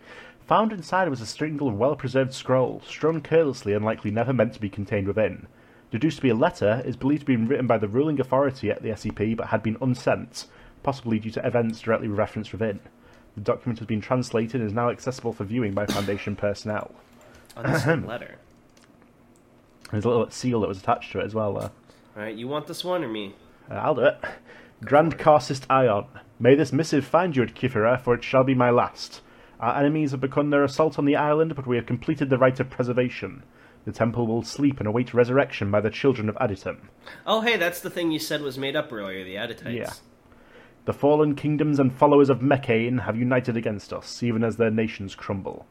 Found inside was a single well-preserved scroll, strewn carelessly and likely never meant to be contained within. Deduced to be a letter, is believed to be written by the ruling authority at the S C P, but had been unsent, possibly due to events directly referenced within. The document has been translated and is now accessible for viewing by Foundation personnel. On this letter. There's a little seal that was attached to it as well, though. Alright, you want this one or me? Uh, I'll do it. Grand Carsist Ion, may this missive find you at Kythera, for it shall be my last. Our enemies have begun their assault on the island, but we have completed the rite of preservation. The temple will sleep and await resurrection by the children of Aditum. Oh, hey, that's the thing you said was made up earlier, the Aditites. Yeah. The fallen kingdoms and followers of Mechane have united against us, even as their nations crumble.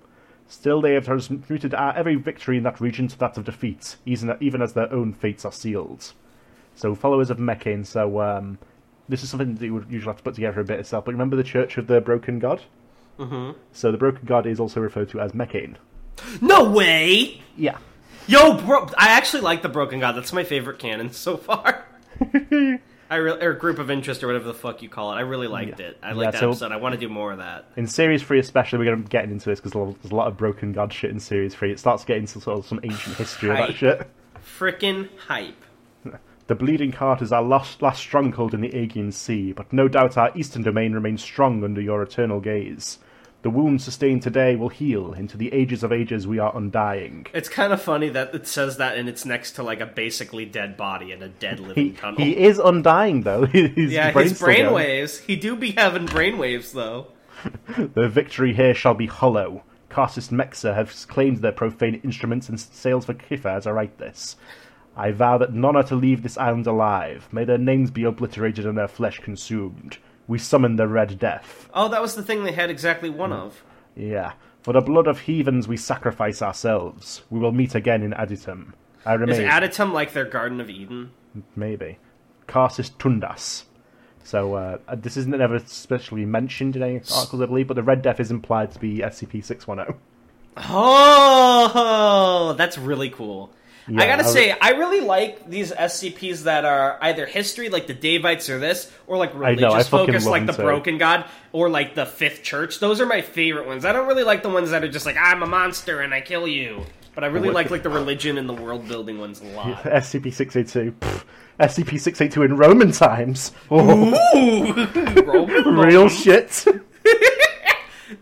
Still, they have transmuted every victory in that region to that of defeat, even as their own fates are sealed. So, followers of Mechane, so um, this is something that you would usually have to put together a bit itself, but remember the Church of the Broken God? Mm-hmm. So, the Broken God is also referred to as Mechane. No way! Yeah. Yo, bro, I actually like the Broken God. That's my favorite canon so far. I re- or group of interest or whatever the fuck you call it. I really liked yeah. it. I liked yeah, that so episode. I want to do more of that. In Series three especially, we're going to get into this because there's a lot of Broken God shit in Series three. It starts getting into sort of some ancient history of that shit. Frickin' hype. The Bleeding Heart is our last, last stronghold in the Aegean Sea, but no doubt our eastern domain remains strong under your eternal gaze. The wound sustained today will heal. Into the ages of ages we are undying. It's kind of funny that it says that and it's next to like a basically dead body in a dead living he, tunnel. He is undying, though. His yeah, brain's his brainwaves. He do be having brainwaves, though. The victory here shall be hollow. Carsist Mexa have claimed their profane instruments and sails for Kythera as I write this. I vow that none are to leave this island alive. May their names be obliterated and their flesh consumed. We summon the Red Death. Oh, that was the thing they had exactly one mm. of. Yeah. For the blood of heathens we sacrifice ourselves. We will meet again in Aditum. I remain... Is Aditum like their Garden of Eden? Maybe. Karsis Tundas. So, uh, this isn't ever specially mentioned in any articles, I believe, but the Red Death is implied to be S C P six ten. Oh! That's really cool. Yeah, I gotta I re- say, I really like these S C Ps that are either history, like the Davites or this, or like religious I know, I focus, like the too. Broken God, or like the Fifth Church. Those are my favorite ones. I don't really like the ones that are just like, I'm a monster and I kill you. But I really like like the religion and the world-building ones a lot. Yeah, S C P six eighty-two. Pfft. S C P six eighty-two in Roman times. Oh. Ooh! Roman Real shit.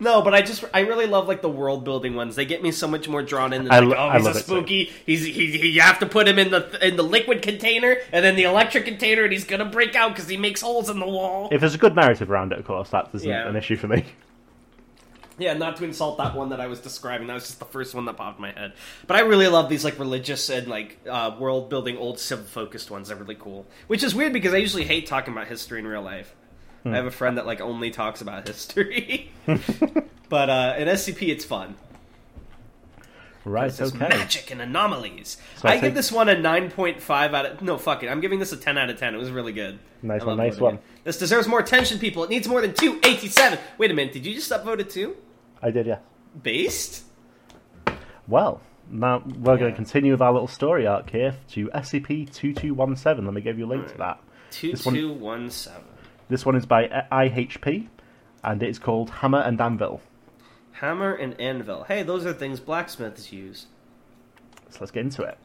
No, but I just I really love like the world building ones. They get me so much more drawn in. Than I like, lo- oh, he's I love a spooky. He's he, he. You have to put him in the in the liquid container and then the electric container, and he's gonna break out because he makes holes in the wall. If there's a good narrative around it, of course, that isn't yeah. an issue for me. Yeah, not to insult that one that I was describing. That was just the first one that popped in my head. But I really love these like religious and like uh, world building, old civ focused ones. They're really cool. Which is weird because I usually hate talking about history in real life. I have a friend that like only talks about history, but uh, in S C P it's fun. Right, it's okay. Magic and anomalies. So I, I give this one a nine point five out of no fuck it. I'm giving this a ten out of ten. It was really good. Nice one, nice one. It. This deserves more attention, people. It needs more than two eighty seven. Wait a minute, did you just upvote it too? I did, yeah. Based. Well, now we're yeah. going to continue with our little story arc here to S C P twenty-two seventeen. Let me give you a link right. to that. twenty-two seventeen. This one is by I H P, and it's called Hammer and Anvil. Hammer and Anvil. Hey, those are things blacksmiths use. So let's get into it.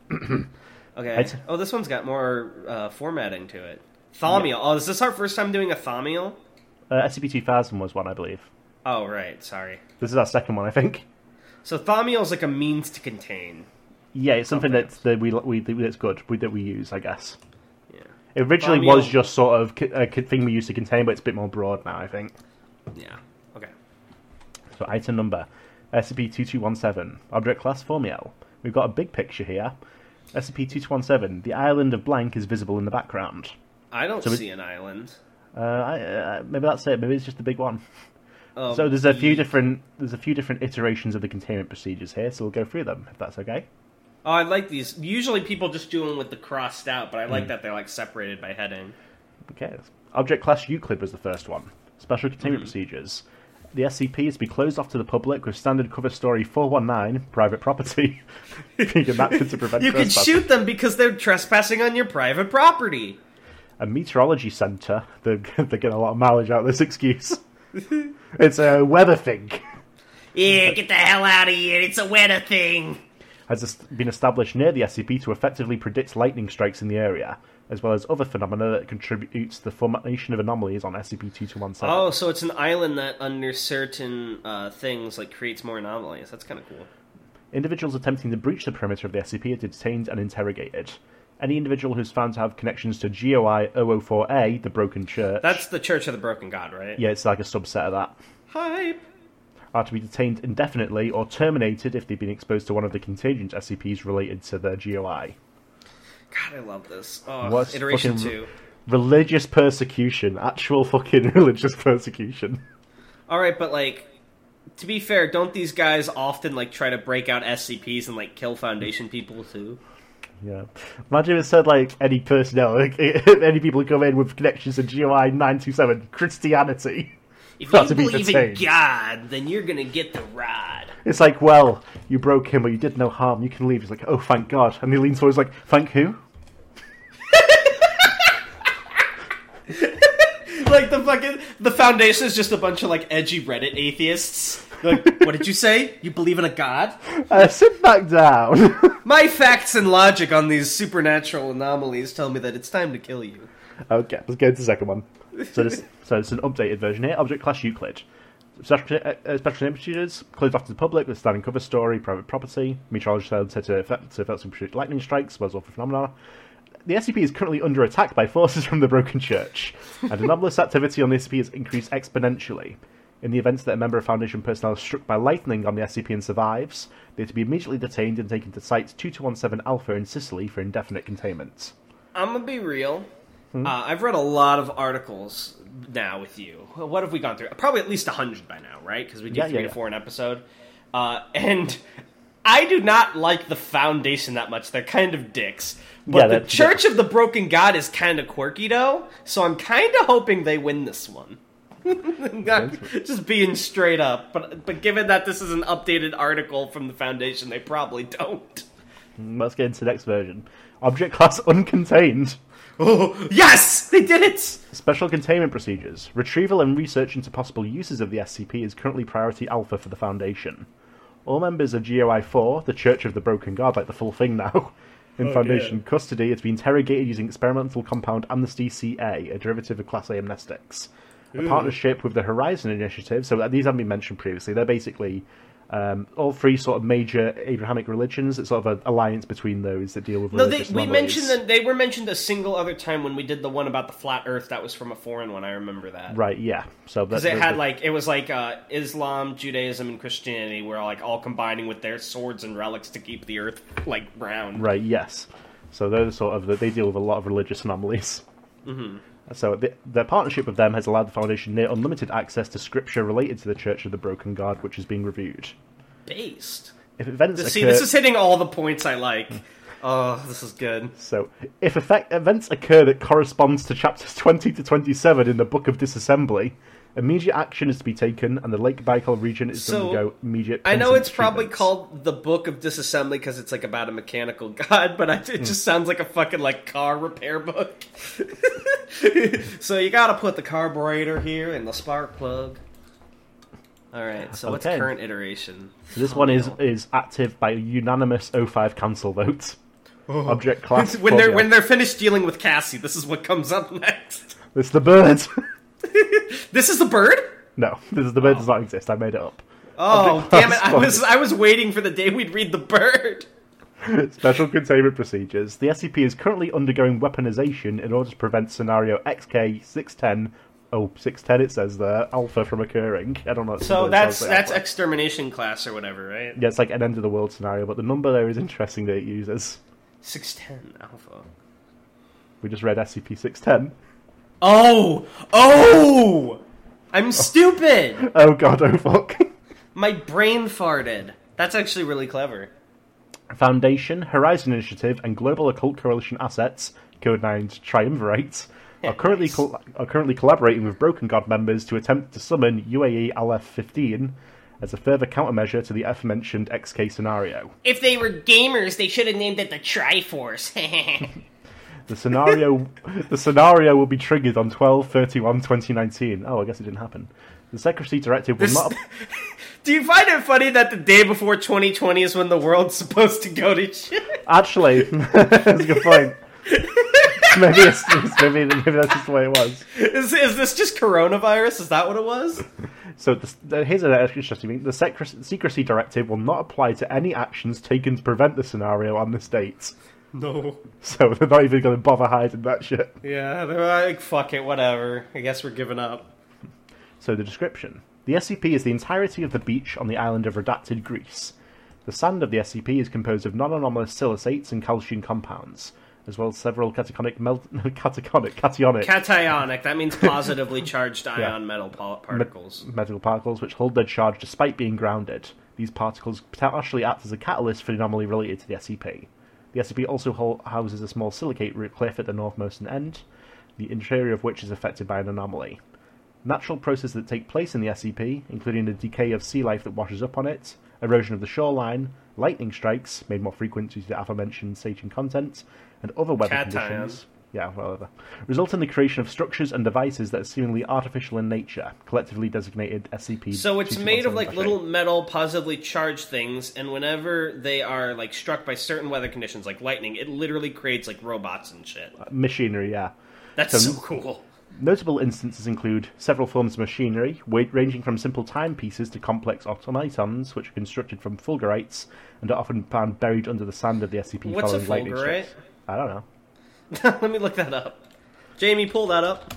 Okay. T- oh, this one's got more uh, formatting to it. Thamiel. Yeah. Oh, is this our first time doing a Thamiel? Uh, S C P two thousand was one, I believe. Oh, right. Sorry. This is our second one, I think. So Thamiel is like a means to contain. Yeah, it's something that, that we we that's good we, that we use, I guess. It originally Thamiel. was just sort of a thing we used to contain, but it's a bit more broad now, I think. Yeah, okay. So item number, S C P twenty-two seventeen, object class Formel. We've got a big picture here. S C P twenty-two seventeen, the island of blank is visible in the background. I don't so see it, an island. Uh, I, uh, maybe that's it, maybe it's just the big one. Um, so there's a few different there's a few different iterations of the containment procedures here, so we'll go through them, if that's okay. Oh, I like these. Usually people just do them with the crossed out, but I like mm. that they're like separated by heading. Okay. Object class Euclid was the first one. Special containment mm. procedures. The S C P is to be closed off to the public with standard cover story four nineteen, private property. Being enacted to prevent you can shoot them because they're trespassing on your private property. A meteorology centre. They're, they're getting a lot of mileage out of this excuse. It's a weather thing. Yeah, get the hell out of here. It's a weather thing. Has been established near the S C P to effectively predict lightning strikes in the area, as well as other phenomena that contributes to the formation of anomalies on S C P twenty-two seventeen. Oh, so it's an island that, under certain uh, things, like creates more anomalies. That's kind of cool. Individuals attempting to breach the perimeter of the S C P are detained and interrogated. Any individual who's found to have connections to G O I zero zero four A, the Broken Church... That's the Church of the Broken God, right? Yeah, it's like a subset of that. Hype! Are to be detained indefinitely or terminated if they've been exposed to one of the contingent S C Ps related to their G O I. God, I love this. Oh, What's iteration two. Re- religious persecution. Actual fucking religious persecution. Alright, but like, to be fair, don't these guys often like try to break out S C Ps and like kill Foundation people too? Yeah. Imagine if it said like any personnel, like, any people who come in with connections to G O I nine two seven, Christianity. If you believe in God, then you're going to get the rod. It's like, well, you broke him, but you did no harm. You can leave. He's like, oh, thank God. And he leans forward, he's like, thank who? Like, the fucking... The Foundation is just a bunch of, like, edgy Reddit atheists. Like, what did you say? You believe in a God? Uh, sit back down. My facts and logic on these supernatural anomalies tell me that it's time to kill you. Okay, let's go to the second one. So this, so it's an updated version here. Object class Euclid. Special name procedures, closed off to the public with standing cover story, private property, meteorology said to effectively predict lightning strikes, well as awful phenomena. The S C P is currently under attack by forces from the Broken Church, and anomalous activity on the S C P has increased exponentially. In the event that a member of Foundation personnel is struck by lightning on the S C P and survives, they are to be immediately detained and taken to Site twenty-two seventeen Alpha in Sicily for indefinite containment. I'm gonna be real. Uh, I've read a lot of articles now with you. What have we gone through? Probably at least one hundred by now, right? Because we do yeah, three yeah, to yeah. four an episode. Uh, and I do not like the Foundation that much. They're kind of dicks. But yeah, the Church yeah. of the Broken God is kind of quirky, though. So I'm kind of hoping they win this one. Just being straight up. But, but given that this is an updated article from the Foundation, they probably don't. Let's get into the next version. Object class uncontained. Oh, yes! They did it! Special containment procedures. Retrieval and research into possible uses of the S C P is currently priority alpha for the Foundation. All members of G O I four, the Church of the Broken God, like the full thing now, in oh, Foundation yeah. custody, it's been interrogated using experimental compound amnesty C A, a derivative of Class A amnestics. a Ooh. partnership with the Horizon Initiative. So these haven't been mentioned previously. They're basically um, all three sort of major Abrahamic religions. It's sort of an alliance between those that deal with no, religious No, we mentioned them. They were mentioned a single other time when we did the one about the flat Earth. That was from a foreign one. I remember that. Right. Yeah. So because it had the... like it was like uh, Islam, Judaism, and Christianity were like all combining with their swords and relics to keep the Earth like round. Right. Yes. So they're sort of they deal with a lot of religious anomalies. Mm-hmm. So the, their partnership with them has allowed the Foundation near unlimited access to scripture related to the Church of the Broken God, which is being reviewed. Based. If events See, occur... this is hitting all the points I like. Oh, this is good. So, if effect, events occur that corresponds to chapters twenty to twenty-seven in the Book of Disassembly, immediate action is to be taken, and the Lake Baikal region is so, to undergo immediate... I know it's treatments. Probably called the Book of Disassembly because it's like about a mechanical god, but I, it mm. just sounds like a fucking like car repair book. So you gotta put the carburetor here and the spark plug. Alright, so okay. What's current iteration? So this oh, one is, no. is active by unanimous O five council vote. Oh. Object class... when, they're, when they're finished dealing with Cassie, this is what comes up next. It's the bird. This is the bird? No, this is the bird oh. does not exist. I made it up. Oh, damn it. I was I was waiting for the day we'd read the bird. Special containment procedures. The S C P is currently undergoing weaponization in order to prevent scenario X K six ten... Oh, six ten it says there, alpha from occurring. I don't know. So that's like that's alpha. Extermination class or whatever, right? Yeah, it's like an end of the world scenario, but the number there is interesting that it uses. six ten alpha. We just read S C P six ten. Oh! Oh! I'm stupid! Oh god, oh fuck. My brain farted. That's actually really clever. Foundation, Horizon Initiative, and Global Occult Coalition assets, codenamed Triumvirate, are currently nice. col- are currently collaborating with Broken God members to attempt to summon U A E Aleph fifteen as a further countermeasure to the aforementioned X K scenario. If they were gamers, they should have named it the Triforce. The scenario the scenario will be triggered on twelve thirty-one twenty nineteen. Oh, I guess it didn't happen. The Secrecy Directive will this... not... Do you find it funny that the day before twenty twenty is when the world's supposed to go to shit? Actually, that's a good point. maybe, it's, maybe, maybe that's just the way it was. Is, is this just coronavirus? Is that what it was? So this, uh, here's an interesting thing. The secre- Secrecy Directive will not apply to any actions taken to prevent the scenario on this date. No. So they're not even going to bother hiding that shit. Yeah, they're like, fuck it, whatever. I guess we're giving up. So the description. The S C P is the entirety of the beach on the island of Redacted, Greece. The sand of the S C P is composed of non-anomalous silicates and calcium compounds, as well as several cataconic, mel- cataconic, cationic. Cationic, that means positively charged ion yeah. metal pol- particles. Me- metal particles, which hold their charge despite being grounded. These particles potentially act as a catalyst for the anomaly related to the S C P. The S C P also ho- houses a small silicate root cliff at the northmost end, the interior of which is affected by an anomaly. Natural processes that take place in the S C P, including the decay of sea life that washes up on it, erosion of the shoreline, lightning strikes, made more frequent due to the aforementioned satian content, and other weather Cat conditions, yeah, whatever, result in the creation of structures and devices that are seemingly artificial in nature, collectively designated S C P. So it's made of like little metal positively charged things, and whenever they are like struck by certain weather conditions, like lightning, it literally creates like robots and shit. Uh, machinery, yeah. That's so, so cool. Notable instances include several forms of machinery, ranging from simple timepieces to complex automatons, which are constructed from fulgurites and are often found buried under the sand of the S C P. What's following a lightning strikes. I don't know. Let me look that up. Jamie, pull that up.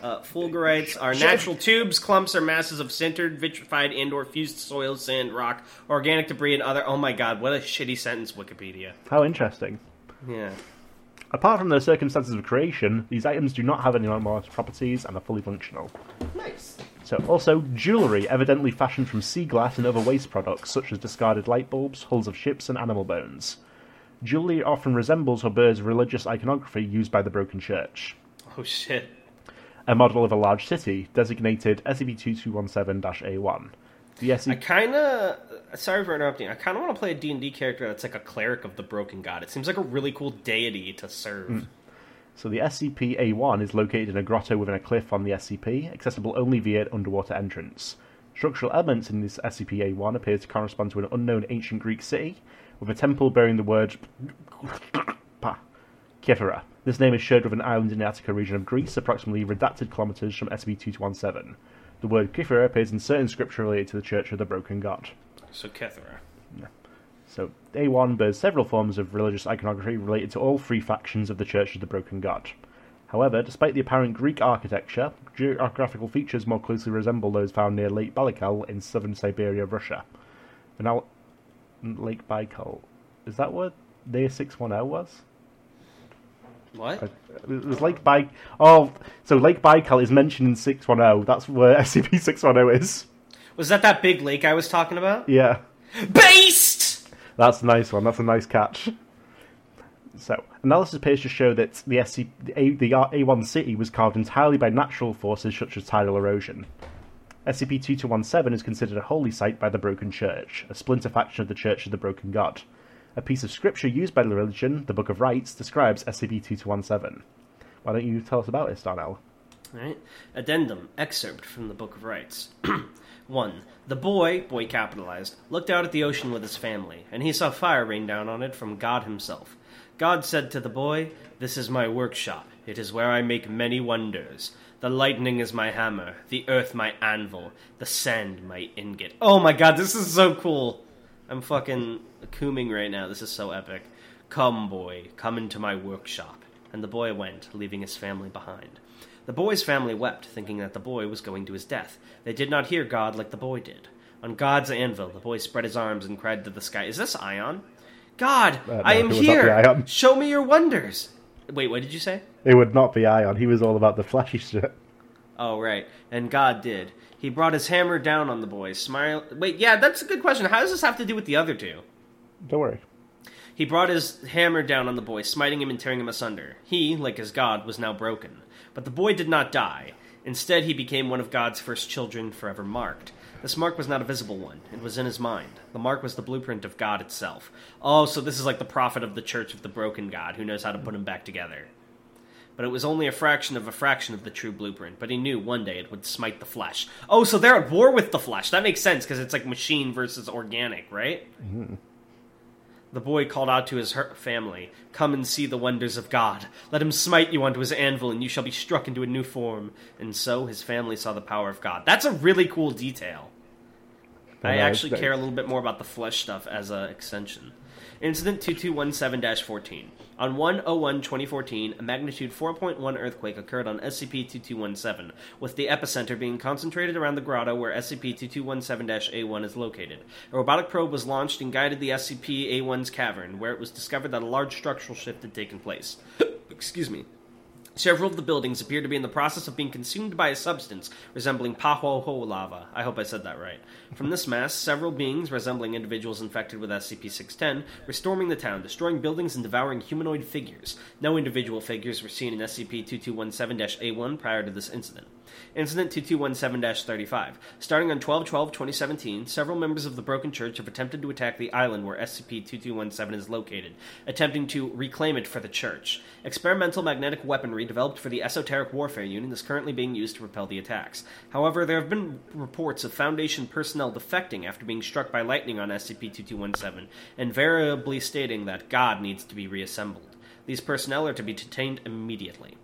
Uh, fulgurites are natural tubes, clumps, or masses of sintered, vitrified, and/or fused soil, sand, rock, organic debris, and other... Oh my god, what a shitty sentence, Wikipedia. How interesting. Yeah. Apart from their circumstances of creation, these items do not have any anomalous properties and are fully functional. Nice. So, also, jewellery evidently fashioned from sea glass and other waste products, such as discarded light bulbs, hulls of ships, and animal bones. Jewelry often resembles or bears religious iconography used by the Broken Church. Oh shit. A model of a large city, designated S C P twenty-two seventeen A one. The S C P... I kinda... Sorry for interrupting. I kinda want to play a D and D character that's like a cleric of the Broken God. It seems like a really cool deity to serve. Mm. So the S C P A one is located in a grotto within a cliff on the S C P, accessible only via an underwater entrance. Structural elements in this S C P A one appear to correspond to an unknown ancient Greek city, with a temple bearing the word Kythera. This name is shared with an island in the Attica region of Greece, approximately redacted kilometers from S C P two one seven. The word Kythera appears in certain scripture related to the Church of the Broken God. So Kythera. Yeah. So A one bears several forms of religious iconography related to all three factions of the Church of the Broken God. However, despite the apparent Greek architecture, geographical features more closely resemble those found near Lake Baikal in southern Siberia, Russia. And now, Lake Baikal, is that what the six ten was? What? It was Lake Baikal. Oh, so Lake Baikal is mentioned in six ten. That's where S C P six ten is. Was that that big lake I was talking about? Yeah. Based! That's a nice one. That's a nice catch. So, analysis appears to show that the S C P, the A one city was carved entirely by natural forces such as tidal erosion. S C P twenty-two seventeen is considered a holy site by the Broken Church, a splinter faction of the Church of the Broken God. A piece of scripture used by the religion, the Book of Rites, describes S C P twenty-two seventeen. Why don't you tell us about this, Darnell? Alright. Addendum. Excerpt from the Book of Rites. one. The boy, boy capitalized, looked out at the ocean with his family, and he saw fire rain down on it from God himself. God said to the boy, "This is my workshop. It is where I make many wonders. The lightning is my hammer, the earth my anvil, the sand my ingot." Oh my god, this is so cool! I'm fucking cooming right now. This is so epic. "Come, boy, come into my workshop." And the boy went, leaving his family behind. The boy's family wept, thinking that the boy was going to his death. They did not hear God like the boy did. On God's anvil, the boy spread his arms and cried to the sky. Is this Ion? "God, uh, no, I am here. I am. Show me your wonders." Wait, what did you say? It would not be Ion. He was all about the flashy shit. Oh, right. And God did. He brought his hammer down on the boy, smile. Wait, yeah, that's a good question. How does this have to do with the other two? Don't worry. He brought his hammer down on the boy, smiting him and tearing him asunder. He, like his God, was now broken. But the boy did not die. Instead, he became one of God's first children, forever marked. This mark was not a visible one. It was in his mind. The mark was the blueprint of God itself. Oh, so this is like the prophet of the Church of the Broken God, who knows how to put him back together. But it was only a fraction of a fraction of the true blueprint, but he knew one day it would smite the flesh. Oh, so they're at war with the flesh. That makes sense, because it's like machine versus organic, right? Mm-hmm. The boy called out to his family, "Come and see the wonders of God. Let him smite you onto his anvil, and you shall be struck into a new form." And so his family saw the power of God. That's a really cool detail. I actually care a little bit more about the flesh stuff as an extension. Incident twenty-two seventeen dash fourteen. On one oh one twenty fourteen, a magnitude four point one earthquake occurred on S C P twenty-two seventeen, with the epicenter being concentrated around the grotto where S C P twenty-two seventeen A one is located. A robotic probe was launched and guided the S C P A one's cavern, where it was discovered that a large structural shift had taken place. Excuse me. Several of the buildings appear to be in the process of being consumed by a substance resembling Pahoho lava. I hope I said that right. From this mass, several beings resembling individuals infected with S C P six ten were storming the town, destroying buildings and devouring humanoid figures. No individual figures were seen in S C P twenty-two seventeen A one prior to this incident. Incident twenty-two seventeen dash thirty-five. Starting on twelve twelve twenty seventeen, several members of the Broken Church have attempted to attack the island where S C P twenty-two seventeen is located, attempting to reclaim it for the Church. Experimental magnetic weaponry developed for the Esoteric Warfare Unit is currently being used to repel the attacks. However, there have been reports of Foundation personnel defecting after being struck by lightning on S C P twenty-two seventeen, invariably stating that God needs to be reassembled. These personnel are to be detained immediately.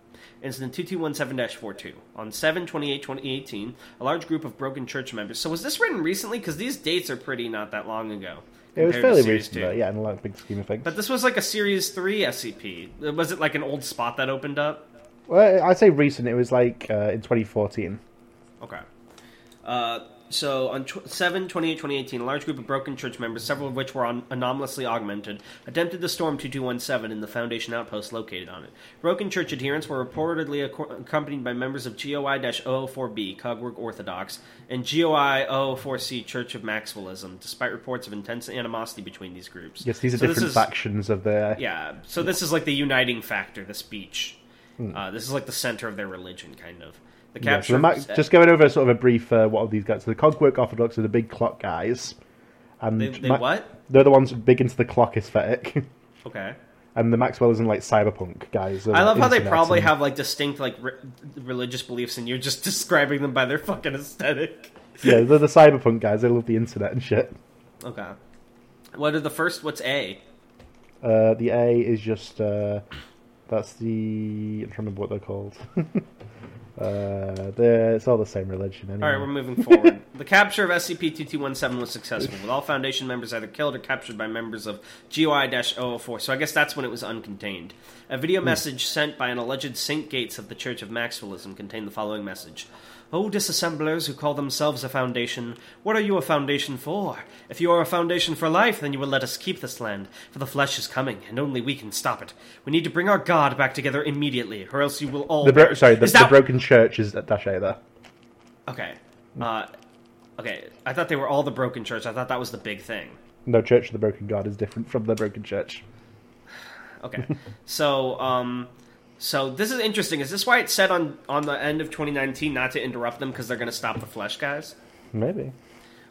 Incident twenty-two seventeen dash forty-two. On seven twenty-eight twenty eighteen, a large group of Broken Church members... So was this written recently? Because these dates are pretty not that long ago. It was fairly recent, though, yeah, in a big scheme of things. But this was like a Series three S C P. Was it like an old spot that opened up? Well, I'd say recent. It was like uh, in twenty fourteen. Okay. Uh... So, on seven twenty-eight twenty eighteen, a large group of Broken Church members, several of which were on- anomalously augmented, attempted to storm twenty-two seventeen in the Foundation outpost located on it. Broken Church adherents were reportedly ac- accompanied by members of G O I zero zero four B, Cogwork Orthodox, and G O I zero zero four C, Church of Maxwellism, despite reports of intense animosity between these groups. Yes, these are so different is, factions of their... Yeah, so this is like the uniting factor, the speech. Mm. Uh, this is like the center of their religion, kind of. The yeah, so the ma- just going over sort of a brief, uh, what are these guys? So the Cogwork Orthodox are the big clock guys. And they, they ma- what? They're the ones big into the clock aesthetic. Okay. And the Maxwellism, like, cyberpunk guys. I love how they probably and... have, like, distinct, like, re- religious beliefs, and you're just describing them by their fucking aesthetic. Yeah, they're the cyberpunk guys. They love the internet and shit. Okay. What are the first? What's A? Uh, the A is just... Uh... That's the... I don't remember what they're called. uh, they're, it's all the same religion anyway. Alright, we're moving forward. The capture of S C P twenty-two seventeen was successful, with all Foundation members either killed or captured by members of G O I zero zero four, so I guess that's when it was uncontained. A video hmm. message sent by an alleged Saint Gates of the Church of Maxwellism contained the following message. Oh, disassemblers who call themselves a foundation, what are you a foundation for? If you are a foundation for life, then you will let us keep this land, for the flesh is coming, and only we can stop it. We need to bring our God back together immediately, or else you will all... The bro- sorry, the, that... the broken church is at dash A there. Okay. Uh, okay, I thought they were all the broken church. I thought that was the big thing. No, Church of the Broken God is different from the broken church. Okay. so, um... So this is interesting. Is this why it said on, on the end of twenty nineteen not to interrupt them because they're going to stop the flesh, guys? Maybe.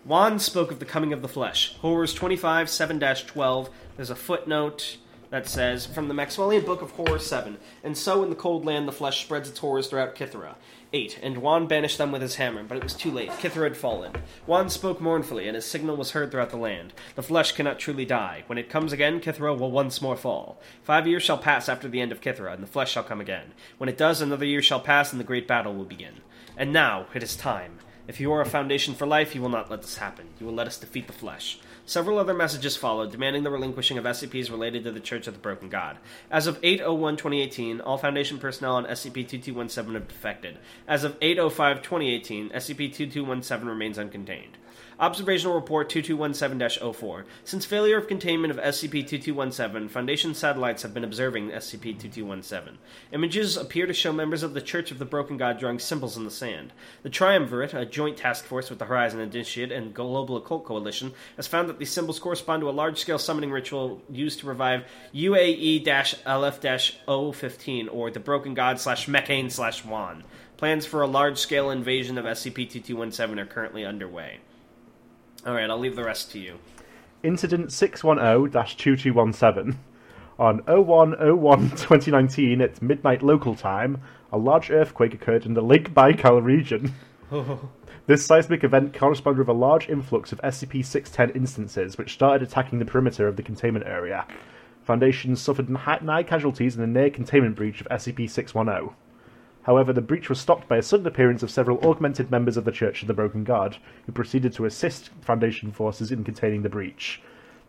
Juan spoke of the coming of the flesh. Horrors twenty-five, seven dash twelve. There's a footnote that says, from the Maxwellian Book of Horror seven. And so in the cold land the flesh spreads its horrors throughout Kythera. eight. And Juan banished them with his hammer, but it was too late. Kythera had fallen. Juan spoke mournfully, and his signal was heard throughout the land. The flesh cannot truly die. When it comes again, Kythera will once more fall. Five years shall pass after the end of Kythera, and the flesh shall come again. When it does, another year shall pass, and the great battle will begin. And now it is time. If you are a foundation for life, you will not let this happen. You will let us defeat the flesh. Several other messages followed, demanding the relinquishing of S C Ps related to the Church of the Broken God. As of eight oh one twenty eighteen, all Foundation personnel on S C P twenty-two seventeen have defected. As of eight oh five twenty eighteen, S C P twenty-two seventeen remains uncontained. Observational Report twenty-two seventeen dash oh four. Since failure of containment of S C P twenty-two seventeen, Foundation satellites have been observing S C P twenty-two seventeen. Images appear to show members of the Church of the Broken God drawing symbols in the sand. The Triumvirate, a joint task force with the Horizon Initiative and Global Occult Coalition, has found that these symbols correspond to a large-scale summoning ritual used to revive U A E L F zero one five, or the Broken God slash Mechane slash Wan. Plans for a large-scale invasion of S C P twenty-two seventeen are currently underway. Alright, I'll leave the rest to you. Incident six one zero dash two two one seven. On oh one oh one twenty nineteen at midnight local time, a large earthquake occurred in the Lake Baikal region. Oh. This seismic event corresponded with a large influx of S C P six ten instances, which started attacking the perimeter of the containment area. Foundation suffered nine casualties in a near-containment breach of S C P six ten. However, the breach was stopped by a sudden appearance of several augmented members of the Church of the Broken God, who proceeded to assist Foundation forces in containing the breach.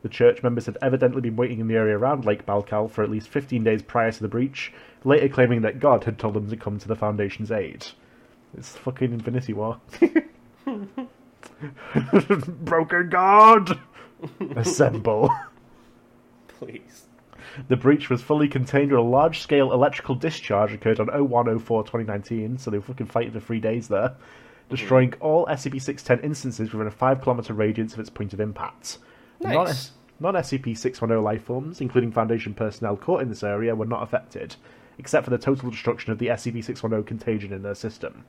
The Church members had evidently been waiting in the area around Lake Baikal for at least fifteen days prior to the breach, later claiming that God had told them to come to the Foundation's aid. It's fucking Infinity War. Broken God! Assemble. Please. The breach was fully contained, and a large-scale electrical discharge occurred on oh one oh four twenty nineteen, so they were fucking fighting for three days there, destroying all S C P six ten instances within a five kilometre radius of its point of impact. Nice. Non- Non-S C P six ten lifeforms, including Foundation personnel caught in this area, were not affected, except for the total destruction of the S C P six ten contagion in their system.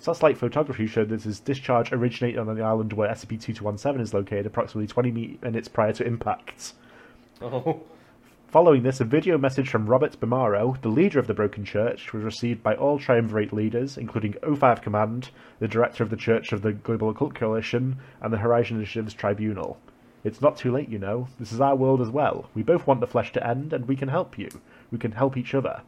Satellite photography showed that this discharge originated on the island where S C P twenty-two seventeen is located approximately twenty minutes prior to impact. Oh... Following this, a video message from Robert Bamaro, the leader of the Broken Church, was received by all Triumvirate leaders, including O five Command, the director of the Church of the Global Occult Coalition, and the Horizon Initiative's Tribunal. It's not too late, you know. This is our world as well. We both want the flesh to end, and we can help you. We can help each other.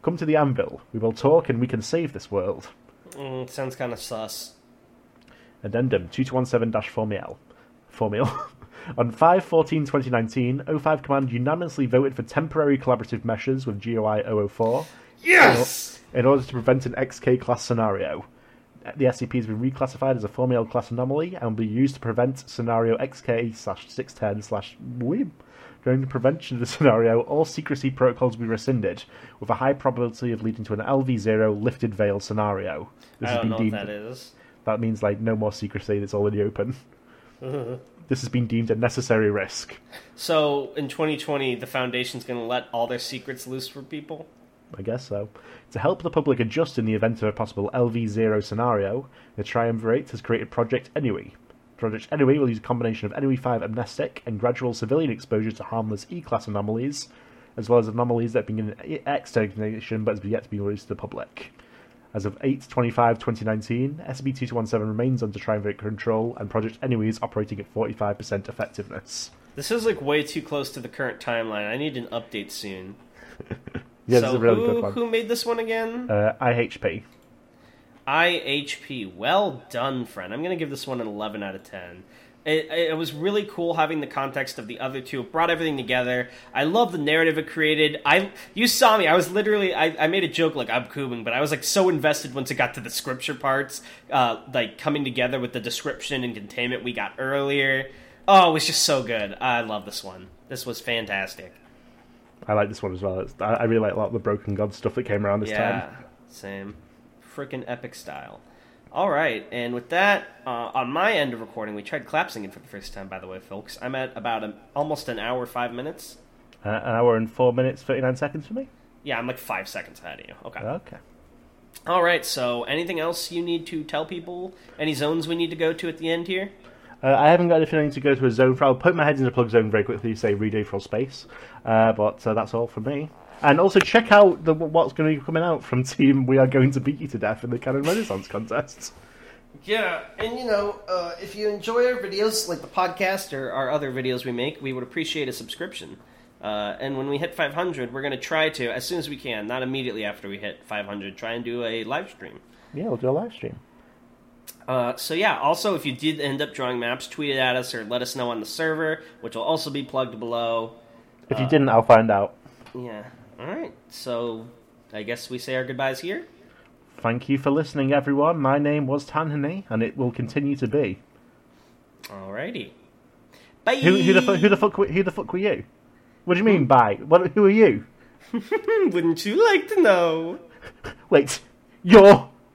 Come to the anvil. We will talk, and we can save this world. Mm, sounds kind of sus. Addendum twenty-two seventeen dash Formel. Formel. On five fourteen twenty nineteen, O five Command unanimously voted for temporary collaborative measures with G O I zero zero four yes! in, or- in order to prevent an X K class scenario. The S C P has been reclassified as a Formel class anomaly and will be used to prevent scenario X K six ten W I B. During the prevention of the scenario, all secrecy protocols will be rescinded, with a high probability of leading to an L V zero lifted veil scenario. This I don't know deemed- what that is. That means, like, no more secrecy, it's all in the open. Uh-huh. This has been deemed a necessary risk. So, in twenty twenty, the Foundation's going to let all their secrets loose for people? I guess so. To help the public adjust in the event of a possible L V zero scenario, the Triumvirate has created Project Ennui. Project Ennui will use a combination of Ennui five amnestic and gradual civilian exposure to harmless E-class anomalies, as well as anomalies that have been in extermination but have yet to be released to the public. As of eight twenty-five twenty nineteen, S C P twenty-two seventeen remains under Triumvirate control, and Project Ennui is operating at forty-five percent effectiveness. This is, like, way too close to the current timeline. I need an update soon. Yeah, so this is a really who, good one. Who made this one again? Uh, I H P. I H P. Well done, friend. I'm going to give this one an eleven out of ten. It, it was really cool having the context of the other two. It brought everything together. I love the narrative it created. I You saw me. I was literally... I, I made a joke like, I'm Kubing, but I was like so invested once it got to the scripture parts, uh, like coming together with the description and containment we got earlier. Oh, it was just so good. I love this one. This was fantastic. I like this one as well. It's, I really like a lot of the Broken God stuff that came around this yeah, time. Yeah, same. Freaking epic style. All right, and with that, uh, on my end of recording, we tried collapsing it for the first time, by the way, folks. I'm at about a, almost an hour, five minutes. Uh, an hour and four minutes, thirty-nine seconds for me? Yeah, I'm like five seconds ahead of you. Okay. Okay. All right, so anything else you need to tell people? Any zones we need to go to at the end here? Uh, I haven't got anything to go to a zone for. I'll put my head in the plug zone very quickly, say read April Space, uh, but uh, that's all from me. And also check out the, what's going to be coming out from Team We Are Going to Beat You to Death in the Canon Renaissance contest. Yeah, and you know, uh, if you enjoy our videos, like the podcast or our other videos we make, we would appreciate a subscription. Uh, and when we hit five hundred, we're going to try to, as soon as we can, not immediately after we hit five hundred, try and do a live stream. Yeah, we'll do a live stream. Uh, so yeah, also if you did end up drawing maps, tweet it at us or let us know on the server, which will also be plugged below. If uh, you didn't, I'll find out. Yeah. All right, so I guess we say our goodbyes here. Thank you for listening, everyone. My name was Tanhane, and it will continue to be. All righty. Bye! Who, who, the, who, the fuck, who the fuck were you? What do you mean, bye? What, who are you? Wouldn't you like to know? Wait, you're...